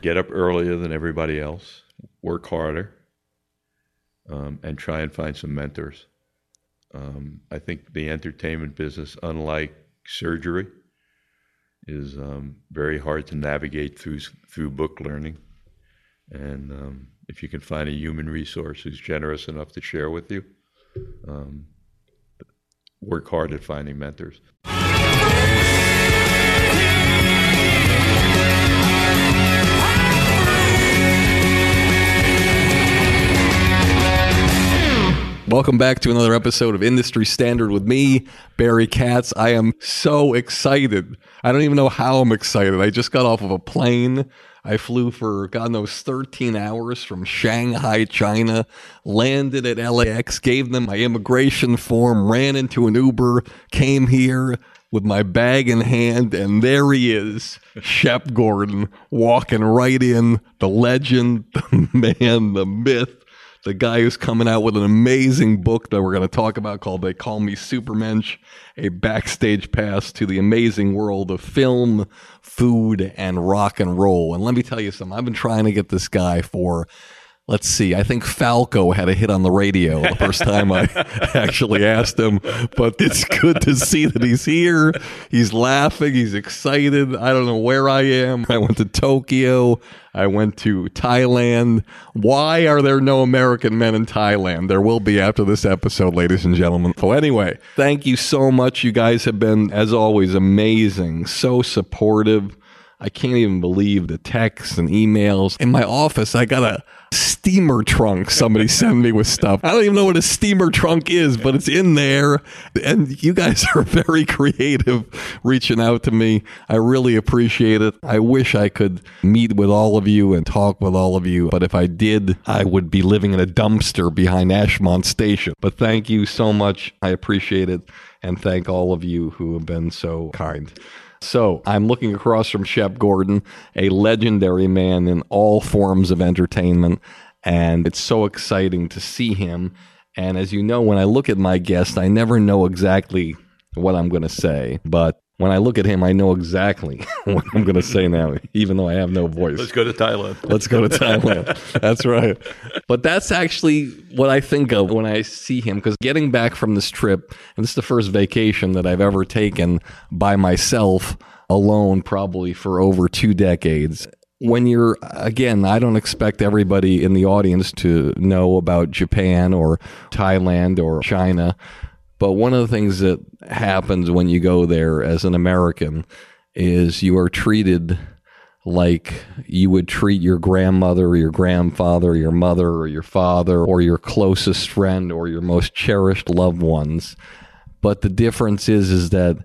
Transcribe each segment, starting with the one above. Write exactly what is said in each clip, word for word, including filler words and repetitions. Get up earlier than everybody else, work harder, um, and try and find some mentors. Um, I think the entertainment business, unlike surgery, is um, very hard to navigate through through book learning. And um, if you can find a human resource who's generous enough to share with you, um, work hard at finding mentors. Welcome back to another episode of Industry Standard with me, Barry Katz. I am so excited. I don't even know how I'm excited. I just got off of a plane. I flew for, God knows, thirteen hours from Shanghai, China, landed at L A X, gave them my immigration form, ran into an Uber, came here with my bag in hand, and there he is, Shep Gordon, walking right in, the legend, the man, the myth. The guy who's coming out with an amazing book that we're going to talk about called They Call Me Supermensch, a backstage pass to the amazing world of film, food, and rock and roll. And let me tell you something. I've been trying to get this guy for, let's see, I think Falco had a hit on the radio the first time I actually asked him. But it's good to see that he's here. He's laughing. He's excited. I don't know where I am. I went to Tokyo. I went to Thailand. Why are there no American men in Thailand? There will be after this episode, ladies and gentlemen. So anyway, thank you so much. You guys have been, as always, amazing, so supportive. I can't even believe the texts and emails. In my office, I got a steamer trunk somebody sent me with stuff. I don't even know what a steamer trunk is, but it's in there. And you guys are very creative reaching out to me. I really appreciate it. I wish I could meet with all of you and talk with all of you. But if I did, I would be living in a dumpster behind Ashmont Station. But thank you so much. I appreciate it. And thank all of you who have been so kind. So I'm looking across from Shep Gordon, a legendary man in all forms of entertainment, and it's so exciting to see him. And as you know, when I look at my guest, I never know exactly what I'm going to say, but when I look at him, I know exactly what I'm going to say now, even though I have no voice. Let's go to Thailand. Let's go to Thailand. That's right. But that's actually what I think of when I see him, because getting back from this trip, and this is the first vacation that I've ever taken by myself alone, probably for over two decades. When you're, again, I don't expect everybody in the audience to know about Japan or Thailand or China. But one of the things that happens when you go there as an American is you are treated like you would treat your grandmother or your grandfather or your mother or your father or your closest friend or your most cherished loved ones. But the difference is, is that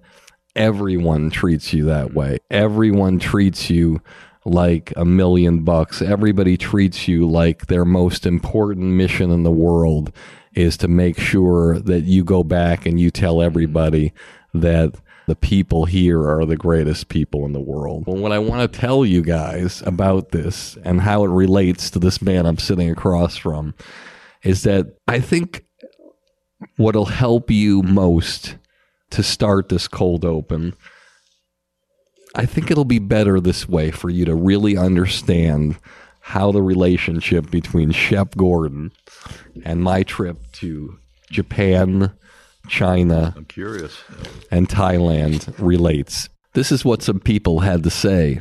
everyone treats you that way. Everyone treats you like a million bucks. Everybody treats you like their most important mission in the world is to make sure that you go back and you tell everybody that the people here are the greatest people in the world. Well, what I want to tell you guys about this and how it relates to this man I'm sitting across from is that I think what'll help you most to start this cold open. I think it'll be better this way for you to really understand how the relationship between Shep Gordon and my trip to Japan, China, I'm curious, and Thailand relates. This is what some people had to say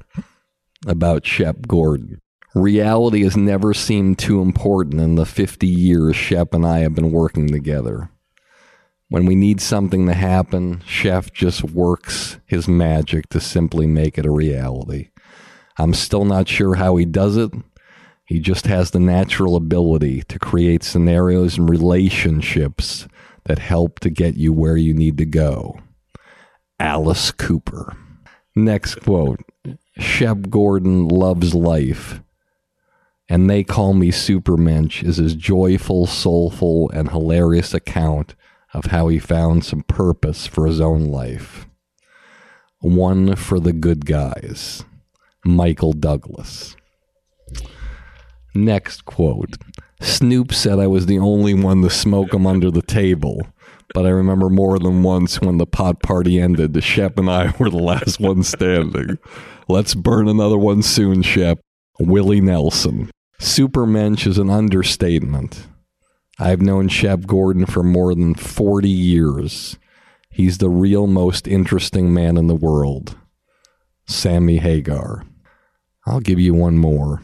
about Shep Gordon. Reality has never seemed too important in the fifty years Shep and I have been working together. When we need something to happen, Shep just works his magic to simply make it a reality. I'm still not sure how he does it. He just has the natural ability to create scenarios and relationships that help to get you where you need to go. Alice Cooper. Next quote. Shep Gordon loves life, and They Call Me Supermensch is his joyful, soulful, and hilarious account of how he found some purpose for his own life. One for the good guys. Michael Douglas. Next quote. Snoop said I was the only one to smoke him under the table, but I remember more than once when the pot party ended, the Shep and I were the last one standing. Let's burn another one soon, Shep. Willie Nelson. Supermensch is an understatement. I've known Shep Gordon for more than forty years. He's the real most interesting man in the world. Sammy Hagar. I'll give you one more.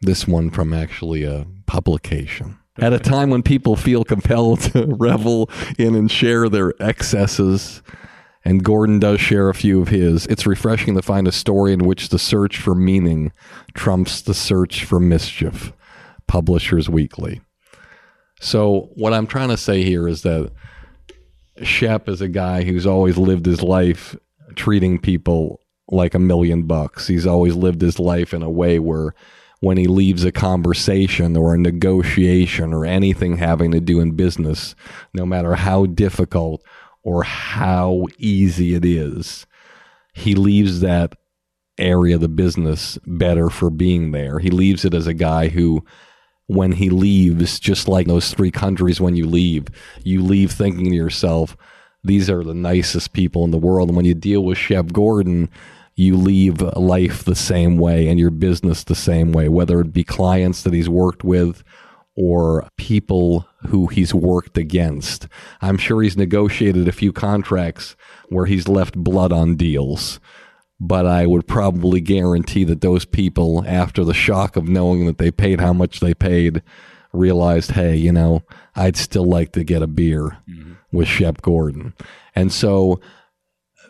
This one from actually a publication. At a time when people feel compelled to revel in and share their excesses, and Gordon does share a few of his, it's refreshing to find a story in which the search for meaning trumps the search for mischief. Publishers Weekly. So what I'm trying to say here is that Shep is a guy who's always lived his life treating people like a million bucks. He's always lived his life in a way where when he leaves a conversation or a negotiation or anything having to do in business, no matter how difficult or how easy it is, he leaves that area of the business better for being there. He leaves it as a guy who, when he leaves, just like those three countries when you leave, you leave thinking to yourself, these are the nicest people in the world. And when you deal with Shep Gordon, you leave life the same way and your business the same way, whether it be clients that he's worked with or people who he's worked against. I'm sure he's negotiated a few contracts where he's left blood on deals, but I would probably guarantee that those people, after the shock of knowing that they paid how much they paid, realized, hey, you know, I'd still like to get a beer mm-hmm. with Shep Gordon. And so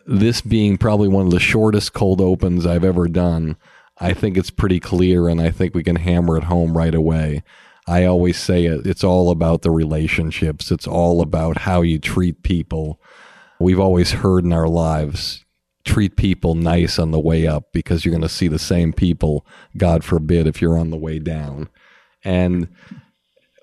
this being probably one of the shortest cold opens I've ever done, I think it's pretty clear, and I think we can hammer it home right away. I always say it, it's all about the relationships. It's all about how you treat people. We've always heard in our lives, treat people nice on the way up because you're going to see the same people, God forbid, if you're on the way down. And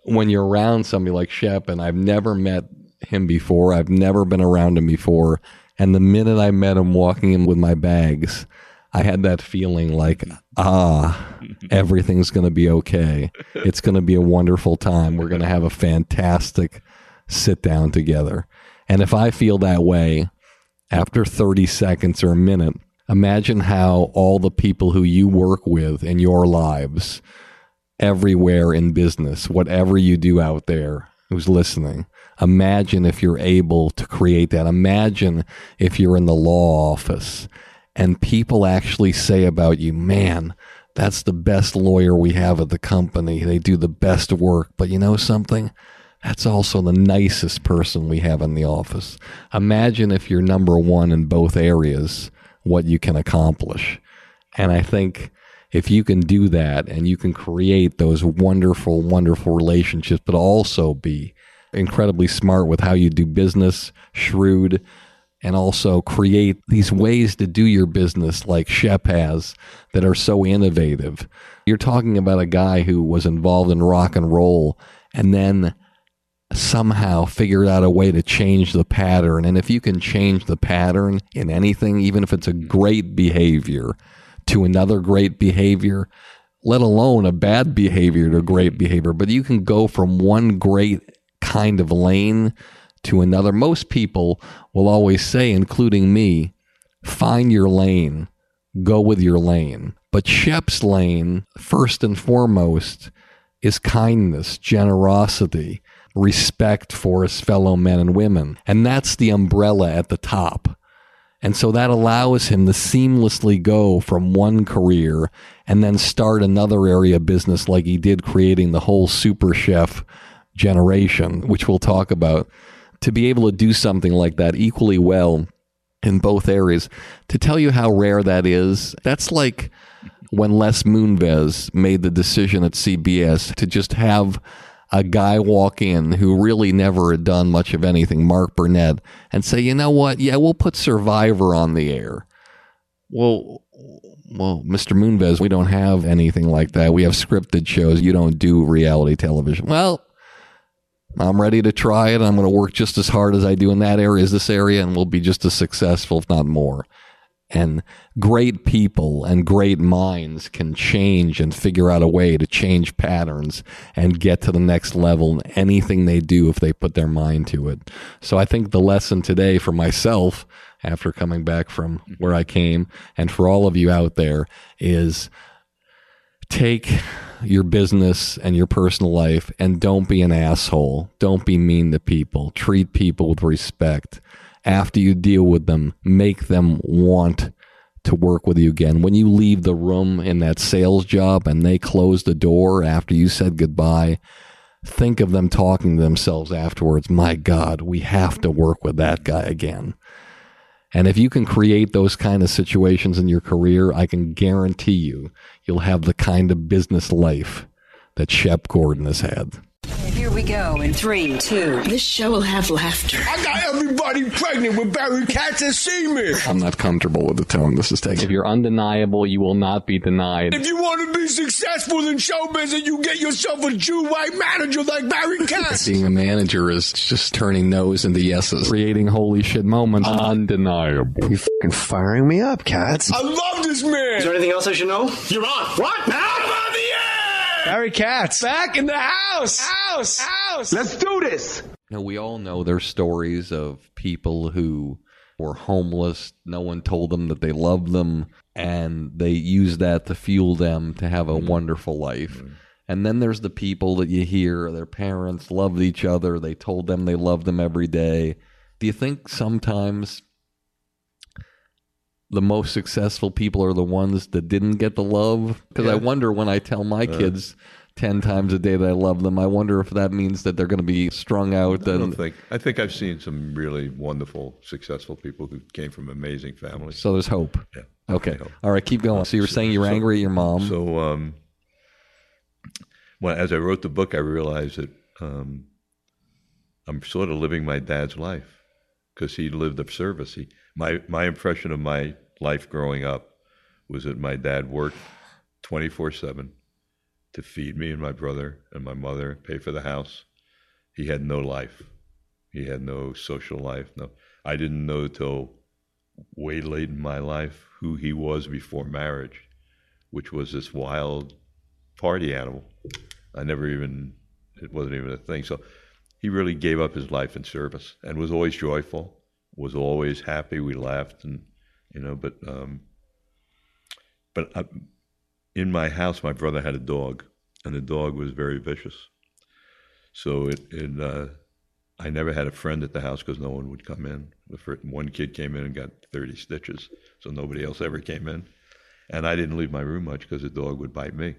when you're around somebody like Shep, and I've never met him before, I've never been around him before, and the minute I met him walking in with my bags, I had that feeling like, ah, everything's going to be okay. It's going to be a wonderful time. We're going to have a fantastic sit down together. And if I feel that way after thirty seconds or a minute, imagine how all the people who you work with in your lives, everywhere in business, whatever you do out there who's listening, imagine if you're able to create that. Imagine if you're in the law office and people actually say about you, man, that's the best lawyer we have at the company. They do the best work. But you know something? That's also the nicest person we have in the office. Imagine if you're number one in both areas, what you can accomplish. And I think if you can do that and you can create those wonderful, wonderful relationships, but also be incredibly smart with how you do business, shrewd, and also create these ways to do your business like Shep has that are so innovative. You're talking about a guy who was involved in rock and roll and then somehow figured out a way to change the pattern. And if you can change the pattern in anything, even if it's a great behavior to another great behavior, let alone a bad behavior to great behavior, but you can go from one great kind of lane to another. Most people will always say, including me, find your lane, go with your lane. But Shep's lane, first and foremost, is kindness, generosity, respect for his fellow men and women. And that's the umbrella at the top. And so that allows him to seamlessly go from one career and then start another area of business like he did, creating the whole super chef generation, which we'll talk about, to be able to do something like that equally well in both areas. To tell you how rare that is, that's like when Les Moonves made the decision at C B S to just have a guy walk in who really never had done much of anything, Mark Burnett, and say, you know what? Yeah, we'll put Survivor on the air. Well, well, Mister Moonves, we don't have anything like that. We have scripted shows. You don't do reality television. Well, I'm ready to try it. I'm going to work just as hard as I do in that area as this area, and we'll be just as successful, if not more. And great people and great minds can change and figure out a way to change patterns and get to the next level in anything they do if they put their mind to it. So I think the lesson today for myself, after coming back from where I came, and for all of you out there, is take your business and your personal life and don't be an asshole. Don't be mean to people. Treat people with respect. After you deal with them, make them want to work with you again. When you leave the room in that sales job and they close the door after you said goodbye, think of them talking to themselves afterwards. My God, we have to work with that guy again. And if you can create those kind of situations in your career, I can guarantee you, you'll have the kind of business life that Shep Gordon has had. Here we go in three, two. This show will have laughter. I got everybody pregnant with Barry Katz and semen. I'm not comfortable with the tone this is taking. If you're undeniable, you will not be denied. If you want to be successful in showbiz, and you get yourself a Jew white manager like Barry Katz. Being a manager is just turning no's into yeses. Creating holy shit moments. Uh, undeniable. You fucking firing me up, Katz. I love this man. Is there anything else I should know? You're on. What? Now I'm on the air. Barry Katz. Back in the house. House. House. Let's do this. Now, we all know there's stories of people who were homeless. No one told them that they loved them. And they used that to fuel them to have a wonderful life. Mm-hmm. And then there's the people that you hear, their parents loved each other. They told them they loved them every day. Do you think sometimes the most successful people are the ones that didn't get the love? Because yeah. I wonder when I tell my uh, kids ten times a day that I love them, I wonder if that means that they're going to be strung out. I and, don't think. I think I've seen some really wonderful, successful people who came from amazing families. So there's hope. Yeah. Okay. Hope. All right, keep going. So you were so, saying you were so, angry at your mom. So um, well, as I wrote the book, I realized that um, I'm sort of living my dad's life because he lived of service. He My my impression of my life growing up was that my dad worked twenty-four seven to feed me and my brother and my mother, pay for the house. He had no life. He had no social life. No, I didn't know till way late in my life who he was before marriage, which was this wild party animal. I never even, it wasn't even a thing. So he really gave up his life in service and was always joyful. Was always happy. We laughed, and you know, but um, but I, in my house, my brother had a dog, and the dog was very vicious. So it, it uh, I never had a friend at the house because no one would come in. The first, one kid came in and got thirty stitches, so nobody else ever came in, and I didn't leave my room much because the dog would bite me.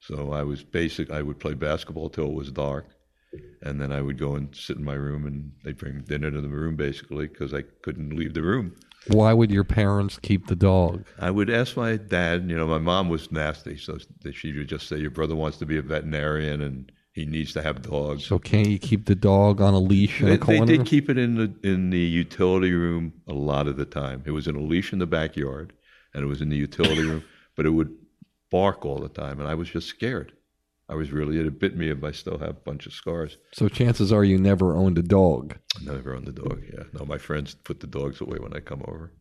So I was basic. I would play basketball till it was dark. And then I would go and sit in my room, and they'd bring dinner to the room, basically, because I couldn't leave the room. Why would your parents keep the dog? I would ask my dad. You know, my mom was nasty, so she would just say, your brother wants to be a veterinarian, and he needs to have dogs. So can't you keep the dog on a leash in they, a corner? They did keep it in the, in the utility room a lot of the time. It was in a leash in the backyard, and it was in the utility room, but it would bark all the time, and I was just scared. I was really, it bit me if I still have a bunch of scars. So chances are you never owned a dog. I never owned a dog, yeah. No, my friends put the dogs away when I come over.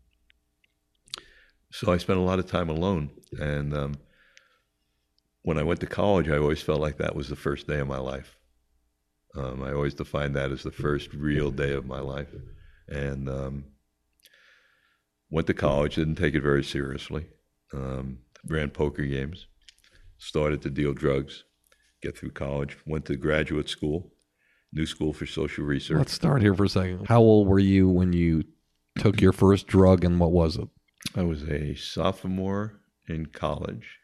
So I spent a lot of time alone. And um, when I went to college, I always felt like that was the first day of my life. Um, I always define that as the first real day of my life. And um, went to college, didn't take it very seriously. Um, ran poker games, started to deal drugs, get through college, went to graduate school, New School for Social Research. Let's start here for a second. How old were you when you took your first drug, and what was it? I was a sophomore in college.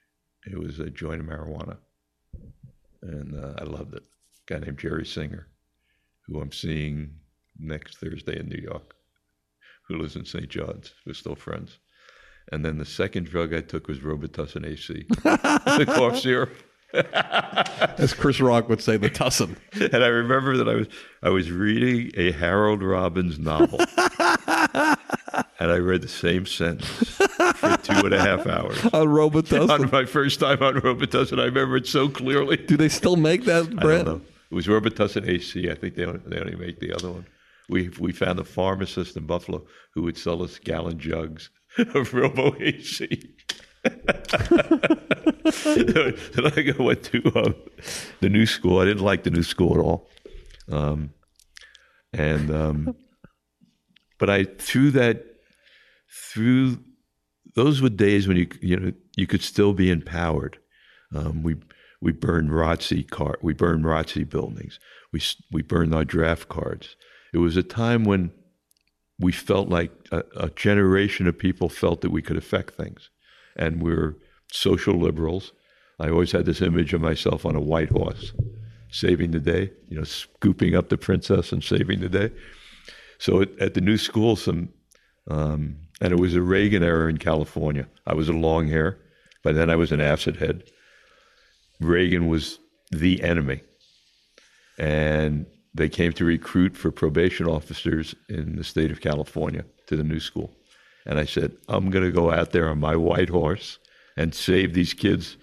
It was a joint of marijuana, and uh, I loved it. A guy named Jerry Singer, who I'm seeing next Thursday in New York, who lives in Saint John's. We're still friends. And then the second drug I took was Robitussin A C, the cough syrup. As Chris Rock would say, the tussin. And I remember that I was I was reading a Harold Robbins novel, and I read the same sentence for two and a half hours. On Robitussin. On my first time on Robitussin. I remember it so clearly. Do they still make that brand? I don't know. It was Robitussin A C. I think they don't, they only make the other one. We we found a pharmacist in Buffalo who would sell us gallon jugs of Robo A C. Then I went to um, the New School. I didn't like the New School at all. Um, and um, but I through that through those were days when you you know you could still be empowered. Um, we we burned R O T C car we burned R O T C buildings. We we burned our draft cards. It was a time when we felt like a, a generation of people felt that we could affect things. And we're social liberals. I always had this image of myself on a white horse, saving the day, you know, scooping up the princess and saving the day. So at, at the New School, some, um, and it was a Reagan era in California. I was a long hair. By then I was an acid head. Reagan was the enemy. And they came to recruit for probation officers in the state of California to the New School. And I said, I'm going to go out there on my white horse and save these kids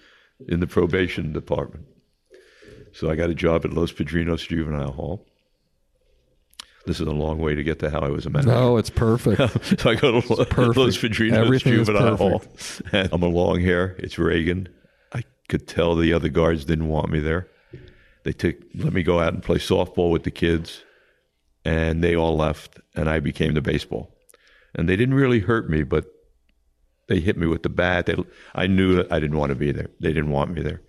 in the probation department. So I got a job at Los Padrinos Juvenile Hall. This is a long way to get to how I was a manager. No, it's perfect. So I go to Lo- Los Padrinos Everything Juvenile Hall. And I'm a long hair. It's Reagan. I could tell the other guards didn't want me there. They took, let me go out and play softball with the kids. And they all left. And I became the baseball. And they didn't really hurt me, but they hit me with the bat. They, I knew that I didn't want to be there. They didn't want me there.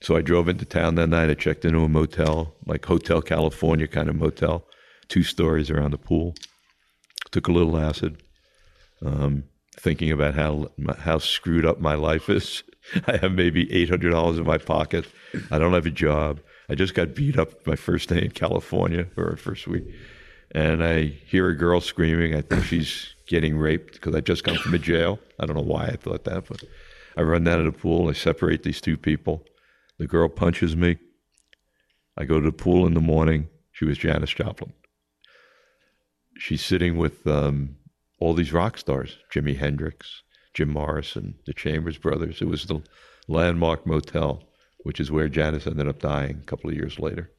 So I drove into town that night. I checked into a motel, like Hotel California kind of motel, two stories around the pool. Took a little acid, um, thinking about how how screwed up my life is. I have maybe eight hundred dollars in my pocket. I don't have a job. I just got beat up my first day in California, or first week. And I hear a girl screaming. I think she's getting raped because I just come from a jail. I don't know why I thought that, but I run down to the pool. I separate these two people. The girl punches me. I go to the pool in the morning. She was Janis Joplin. She's sitting with um, all these rock stars, Jimi Hendrix, Jim Morrison, the Chambers Brothers. It was the Landmark Motel, which is where Janis ended up dying a couple of years later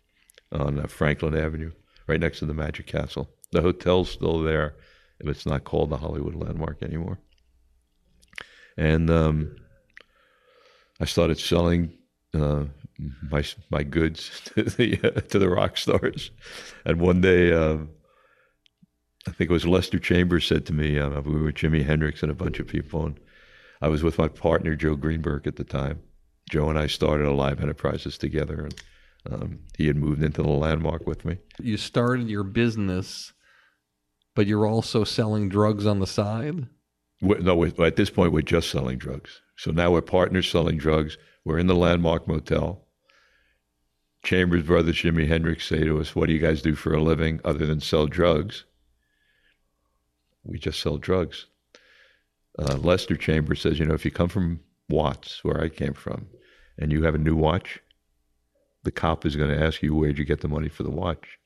on uh, Franklin Avenue. Right next to the Magic Castle. The hotel's still there, but it's not called the Hollywood Landmark anymore. And um, I started selling uh, my my goods to the uh, to the rock stars. And one day, uh, I think it was Lester Chambers said to me, uh, we were Jimi Hendrix and a bunch of people, and I was with my partner Joe Greenberg at the time. Joe and I started Alive Enterprises together, and Um, he had moved into the Landmark with me. You started your business, but you're also selling drugs on the side? We're, no, we're, at this point, we're just selling drugs. So now we're partners selling drugs. We're in the Landmark Motel. Chambers Brothers, Jimi Hendrix say to us, what do you guys do for a living other than sell drugs? We just sell drugs. Uh, Lester Chambers says, you know, if you come from Watts, where I came from, and you have a new watch, the cop is going to ask you, where'd you get the money for the watch?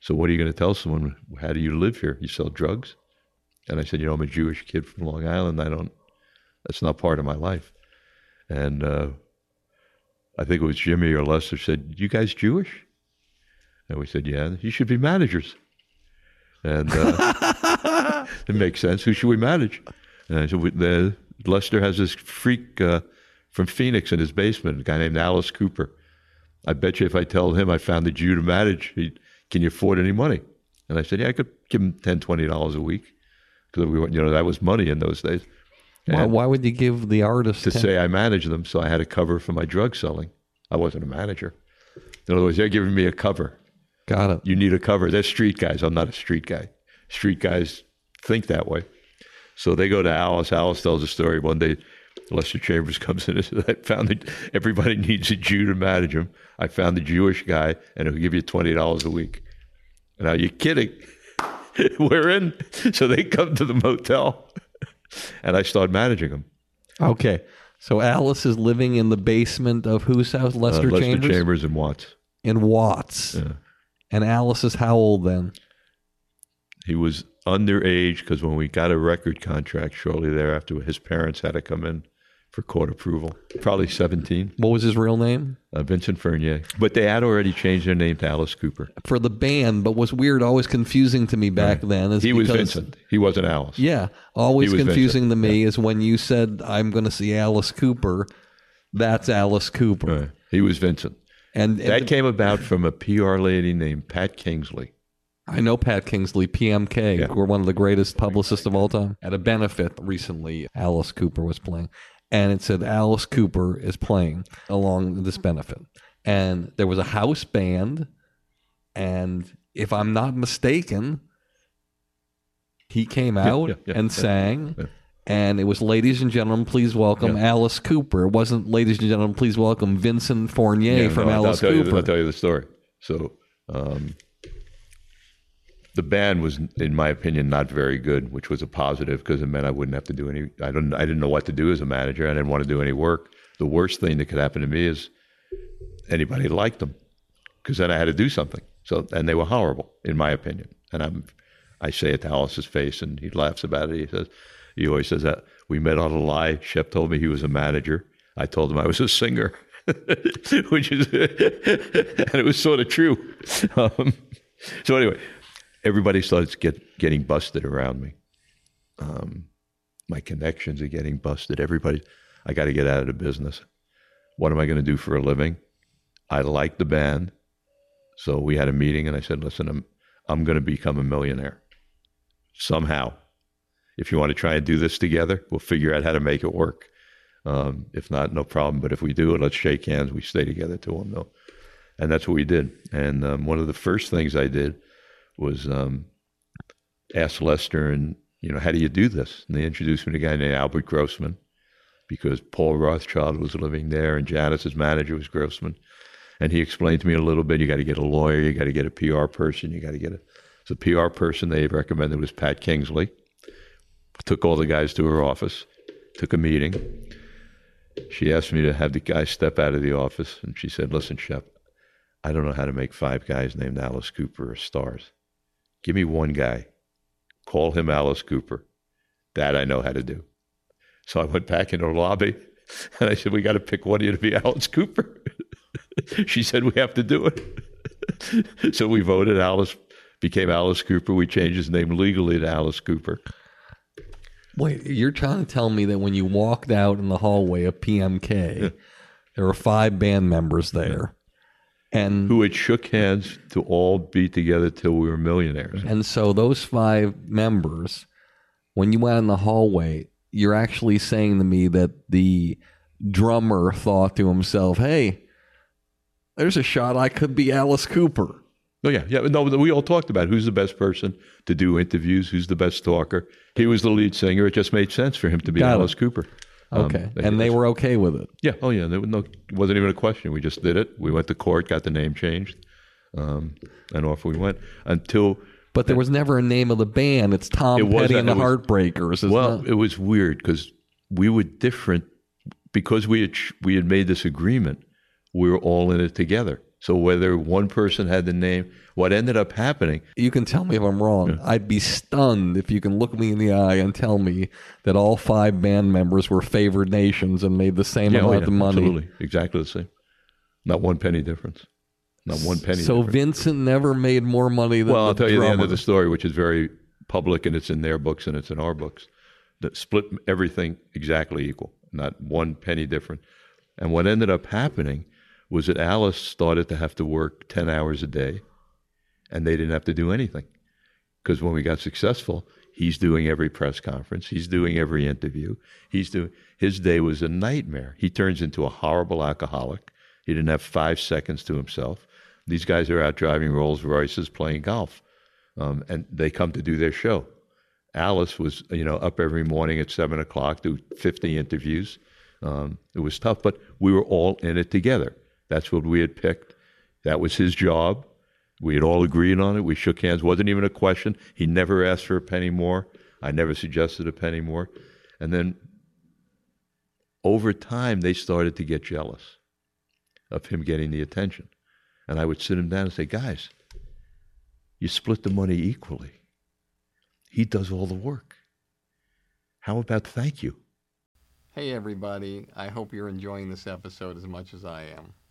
So what are you going to tell someone? How do you live here? You sell drugs? And I said, you know, I'm a Jewish kid from Long Island. I don't, that's not part of my life. And uh, I think it was Jimmy or Lester said, you guys Jewish? And we said, yeah, you should be managers. And uh, it makes sense. Who should we manage? And I said, the, Lester has this freak uh, from Phoenix in his basement, a guy named Alice Cooper. I bet you if I tell him I found a Jew to manage, he, can you afford any money? And I said, yeah, I could give him ten dollars, twenty dollars a week. Because we went, you know, that was money in those days. Why, why would you give the artist to ten? Say I manage them? So I had a cover for my drug selling. I wasn't a manager. In other words, they're giving me a cover. Got it. You need a cover. They're street guys. I'm not a street guy. Street guys think that way. So they go to Alice. Alice tells a story. One day, Lester Chambers comes in and says, I found that everybody needs a Jew to manage them. I found the Jewish guy, and he'll give you twenty dollars a week. Now, you're kidding. We're in. So they come to the motel, and I start managing them. Okay. So Alice is living in the basement of whose house? Lester, uh, Lester Chambers? Lester Chambers in Watts. In Watts. Yeah. And Alice is how old then? He was underage because when we got a record contract shortly thereafter, his parents had to come in for court approval. Probably seventeen. What was his real name? Uh, Vincent Furnier. But they had already changed their name to Alice Cooper. For the band, but what's weird, always confusing to me back right. then. Is he because, was Vincent. He wasn't Alice. Yeah. Always confusing Vincent. to me yeah. is when you said, I'm going to see Alice Cooper, that's Alice Cooper. Right. He was Vincent. And, and that the, came about from a P R lady named Pat Kingsley. I know Pat Kingsley, P M K, yeah. who are one of the greatest publicists of all time. At a benefit recently, Alice Cooper was playing. And it said, Alice Cooper is playing along this benefit. And there was a house band. And if I'm not mistaken, he came out yeah, yeah, yeah, and yeah, sang. Yeah. And it was, ladies and gentlemen, please welcome yeah. Alice Cooper. It wasn't, ladies and gentlemen, please welcome Vincent Fournier yeah, from no, Alice I'll Cooper. You, I'll tell you the story. So um, the band was, in my opinion, not very good, which was a positive because it meant I wouldn't have to do any, I don't, I didn't know what to do as a manager. I didn't want to do any work. The worst thing that could happen to me is anybody liked them because then I had to do something. So, and they were horrible, in my opinion. And I'm, I say it to Alice's face and he laughs about it. He says, He always says that. We met on a lie. Shep told me he was a manager. I told him I was a singer, which is, and it was sort of true. Um, so anyway, everybody starts get, getting busted around me. Um, my connections are getting busted. Everybody, I got to get out of the business. What am I going to do for a living? I like the band. So we had a meeting and I said, listen, I'm, I'm going to become a millionaire somehow. If you want to try and do this together, we'll figure out how to make it work. Um, if not, no problem. But if we do it, let's shake hands. We stay together till I'm no. And that's what we did. And um, one of the first things I did was um, ask Lester, and you know, how do you do this? And they introduced me to a guy named Albert Grossman because Paul Rothschild was living there and Janice's manager was Grossman. And he explained to me a little bit, you got to get a lawyer, you got to get a P R person, you got to get a... So the P R person they recommended was Pat Kingsley. Took all the guys to her office, took a meeting. She asked me to have the guy step out of the office, and she said, listen, Shep, I don't know how to make five guys named Alice Cooper or stars. Give me one guy. Call him Alice Cooper. That I know how to do. So I went back into the lobby, and I said, we got to pick one of you to be Alice Cooper. She said, we have to do it. So we voted. Alice became Alice Cooper. We changed his name legally to Alice Cooper. Wait, you're trying to tell me that when you walked out in the hallway of P M K, yeah. there were five band members there. and who had shook hands to all be together till we were millionaires. And so those five members, when you went in the hallway, you're actually saying to me that the drummer thought to himself, hey, there's a shot I could be Alice Cooper. Oh, yeah, yeah. No, we all talked about who's the best person to do interviews, who's the best talker. He was the lead singer. It just made sense for him to be Got Alice it. Cooper. Okay, um, they and they were okay with it. Yeah, oh, yeah. There was no, it wasn't even a question. We just did it. We went to court, got the name changed, um, and off we went until. But there uh, was never a name of the band. It's Tom it Petty and the was, Heartbreakers. Well, that? It was weird because we were different because we had, we had made this agreement. We were all in it together. So whether one person had the name, what ended up happening... You can tell me if I'm wrong. Yeah. I'd be stunned if you can look me in the eye and tell me that all five band members were favored nations and made the same yeah, amount yeah, of money. Absolutely. Exactly the same. Not one penny difference. Not one penny So difference. Vincent never made more money than well, the Well, I'll tell drummer. you the end of the story, which is very public, and it's in their books and it's in our books. That split everything exactly equal. Not one penny different. And what ended up happening was that Alice started to have to work ten hours a day, and they didn't have to do anything. Because when we got successful, he's doing every press conference, he's doing every interview, he's doing, his day was a nightmare. He turns into a horrible alcoholic. He didn't have five seconds to himself. These guys are out driving Rolls Royces, playing golf, um, and they come to do their show. Alice was, you know, up every morning at seven o'clock, do fifty interviews. Um, it was tough, but we were all in it together. That's what we had picked. That was his job. We had all agreed on it. We shook hands. Wasn't even a question. He never asked for a penny more. I never suggested a penny more. And then over time, they started to get jealous of him getting the attention. And I would sit him down and say, guys, you split the money equally. He does all the work. How about thank you? Hey, everybody. I hope you're enjoying this episode as much as I am.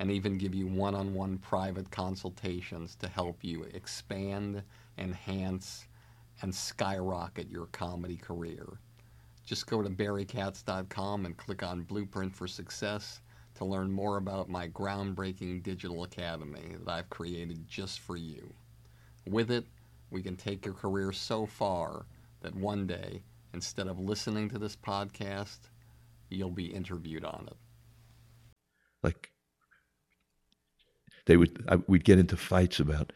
and even give you one-on-one private consultations to help you expand, enhance, and skyrocket your comedy career. Just go to barry katz dot com and click on Blueprint for Success to learn more about my groundbreaking digital academy that I've created just for you. With it, we can take your career so far that one day, instead of listening to this podcast, you'll be interviewed on it. Like, they would, I, we'd get into fights about,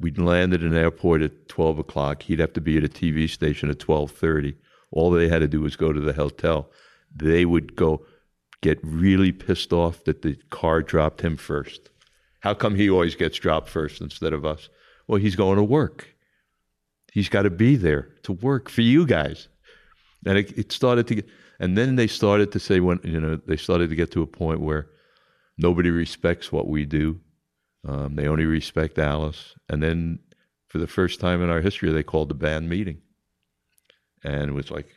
we'd land at an airport at twelve o'clock, he'd have to be at a T V station at twelve thirty. All they had to do was go to the hotel. They would go get really pissed off that the car dropped him first. How come he always gets dropped first instead of us? Well, he's going to work. He's got to be there to work for you guys. And it, it started to get... And then they started to say, when you know, they started to get to a point where nobody respects what we do. Um, they only respect Alice. And then for the first time in our history, they called the band meeting. And it was like,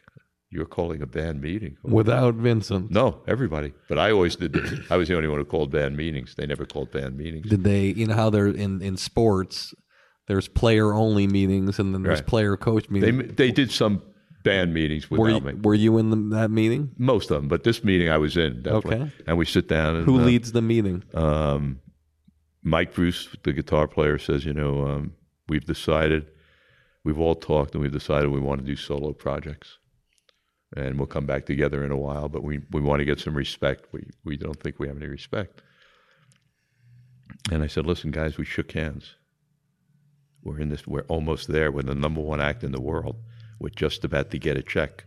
you're calling a band meeting. Without Vincent. No, everybody. But I always did. I was the only one who called band meetings. They never called band meetings. Did they, you know how they're in, in sports, there's player-only meetings and then there's right. player-coach meetings. They, they did some... band meetings without were you, me. Were you in the, that meeting? Most of them, but this meeting I was in, definitely. Okay. And we sit down. And, Who uh, leads the meeting? Um, Mike Bruce, the guitar player, says, you know, um, we've decided, we've all talked, and we've decided we want to do solo projects. And we'll come back together in a while, but we, we want to get some respect. We, we don't think we have any respect. And I said, listen, guys, we shook hands. We're in this, we're almost there. We're the number one act in the world. We're just about to get a check.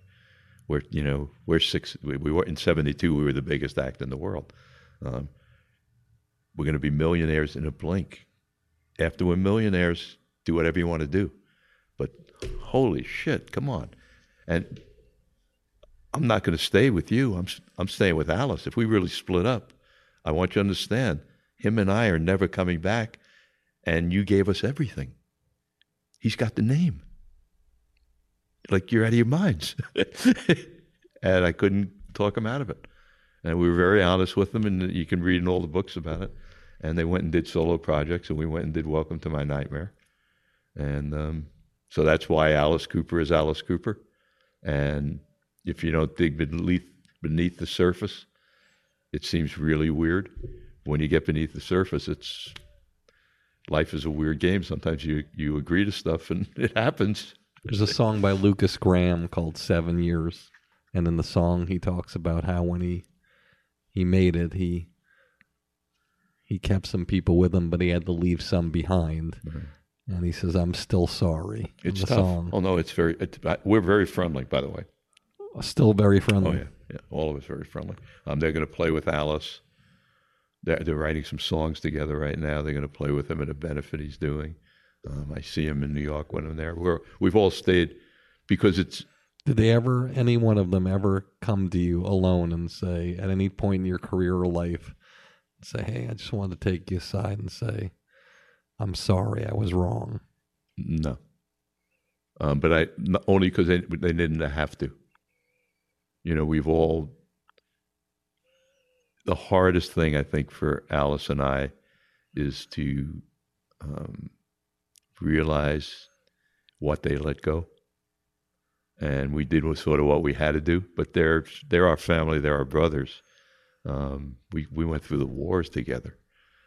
We're, you know, we're six. We, we were in seventy-two. We were the biggest act in the world. Um, we're going to be millionaires in a blink. After we're millionaires, do whatever you want to do. But holy shit, come on! And I'm not going to stay with you. I'm I'm staying with Alice. If we really split up, I want you to understand. Him and I are never coming back. And you gave us everything. He's got the name. Like, you're out of your minds. And I couldn't talk them out of it. And we were very honest with them, and you can read in all the books about it. And they went and did solo projects, and we went and did Welcome to My Nightmare. And um, so that's why Alice Cooper is Alice Cooper. And if you don't dig beneath, beneath the surface, it seems really weird. When you get beneath the surface, it's life is a weird game. Sometimes you, you agree to stuff, and it happens. There's a song by Lucas Graham called Seven Years. And in the song, he talks about how when he he made it, he he kept some people with him, but he had to leave some behind. Mm-hmm. And he says, I'm still sorry. It's the tough. Song. Oh, no, it's very, it's, we're very friendly, by the way. Still very friendly. Oh, yeah. yeah all of us very friendly. Um, they're going to play with Alice. They're, they're writing some songs together right now. They're going to play with him at a benefit he's doing. Um, I see him in New York when I'm there. We're, we've all stayed because it's... Did they ever, any one of them ever come to you alone and say, at any point in your career or life, Say, hey, I just wanted to take you aside and say, I'm sorry, I was wrong. No. Um, but I not only because they, they didn't have to. You know, we've all, the hardest thing I think for Alice and I is to um, realize what they let go. And we did sort of what we had to do, but they're, they're our family, they're our brothers. Um, we, we went through the wars together,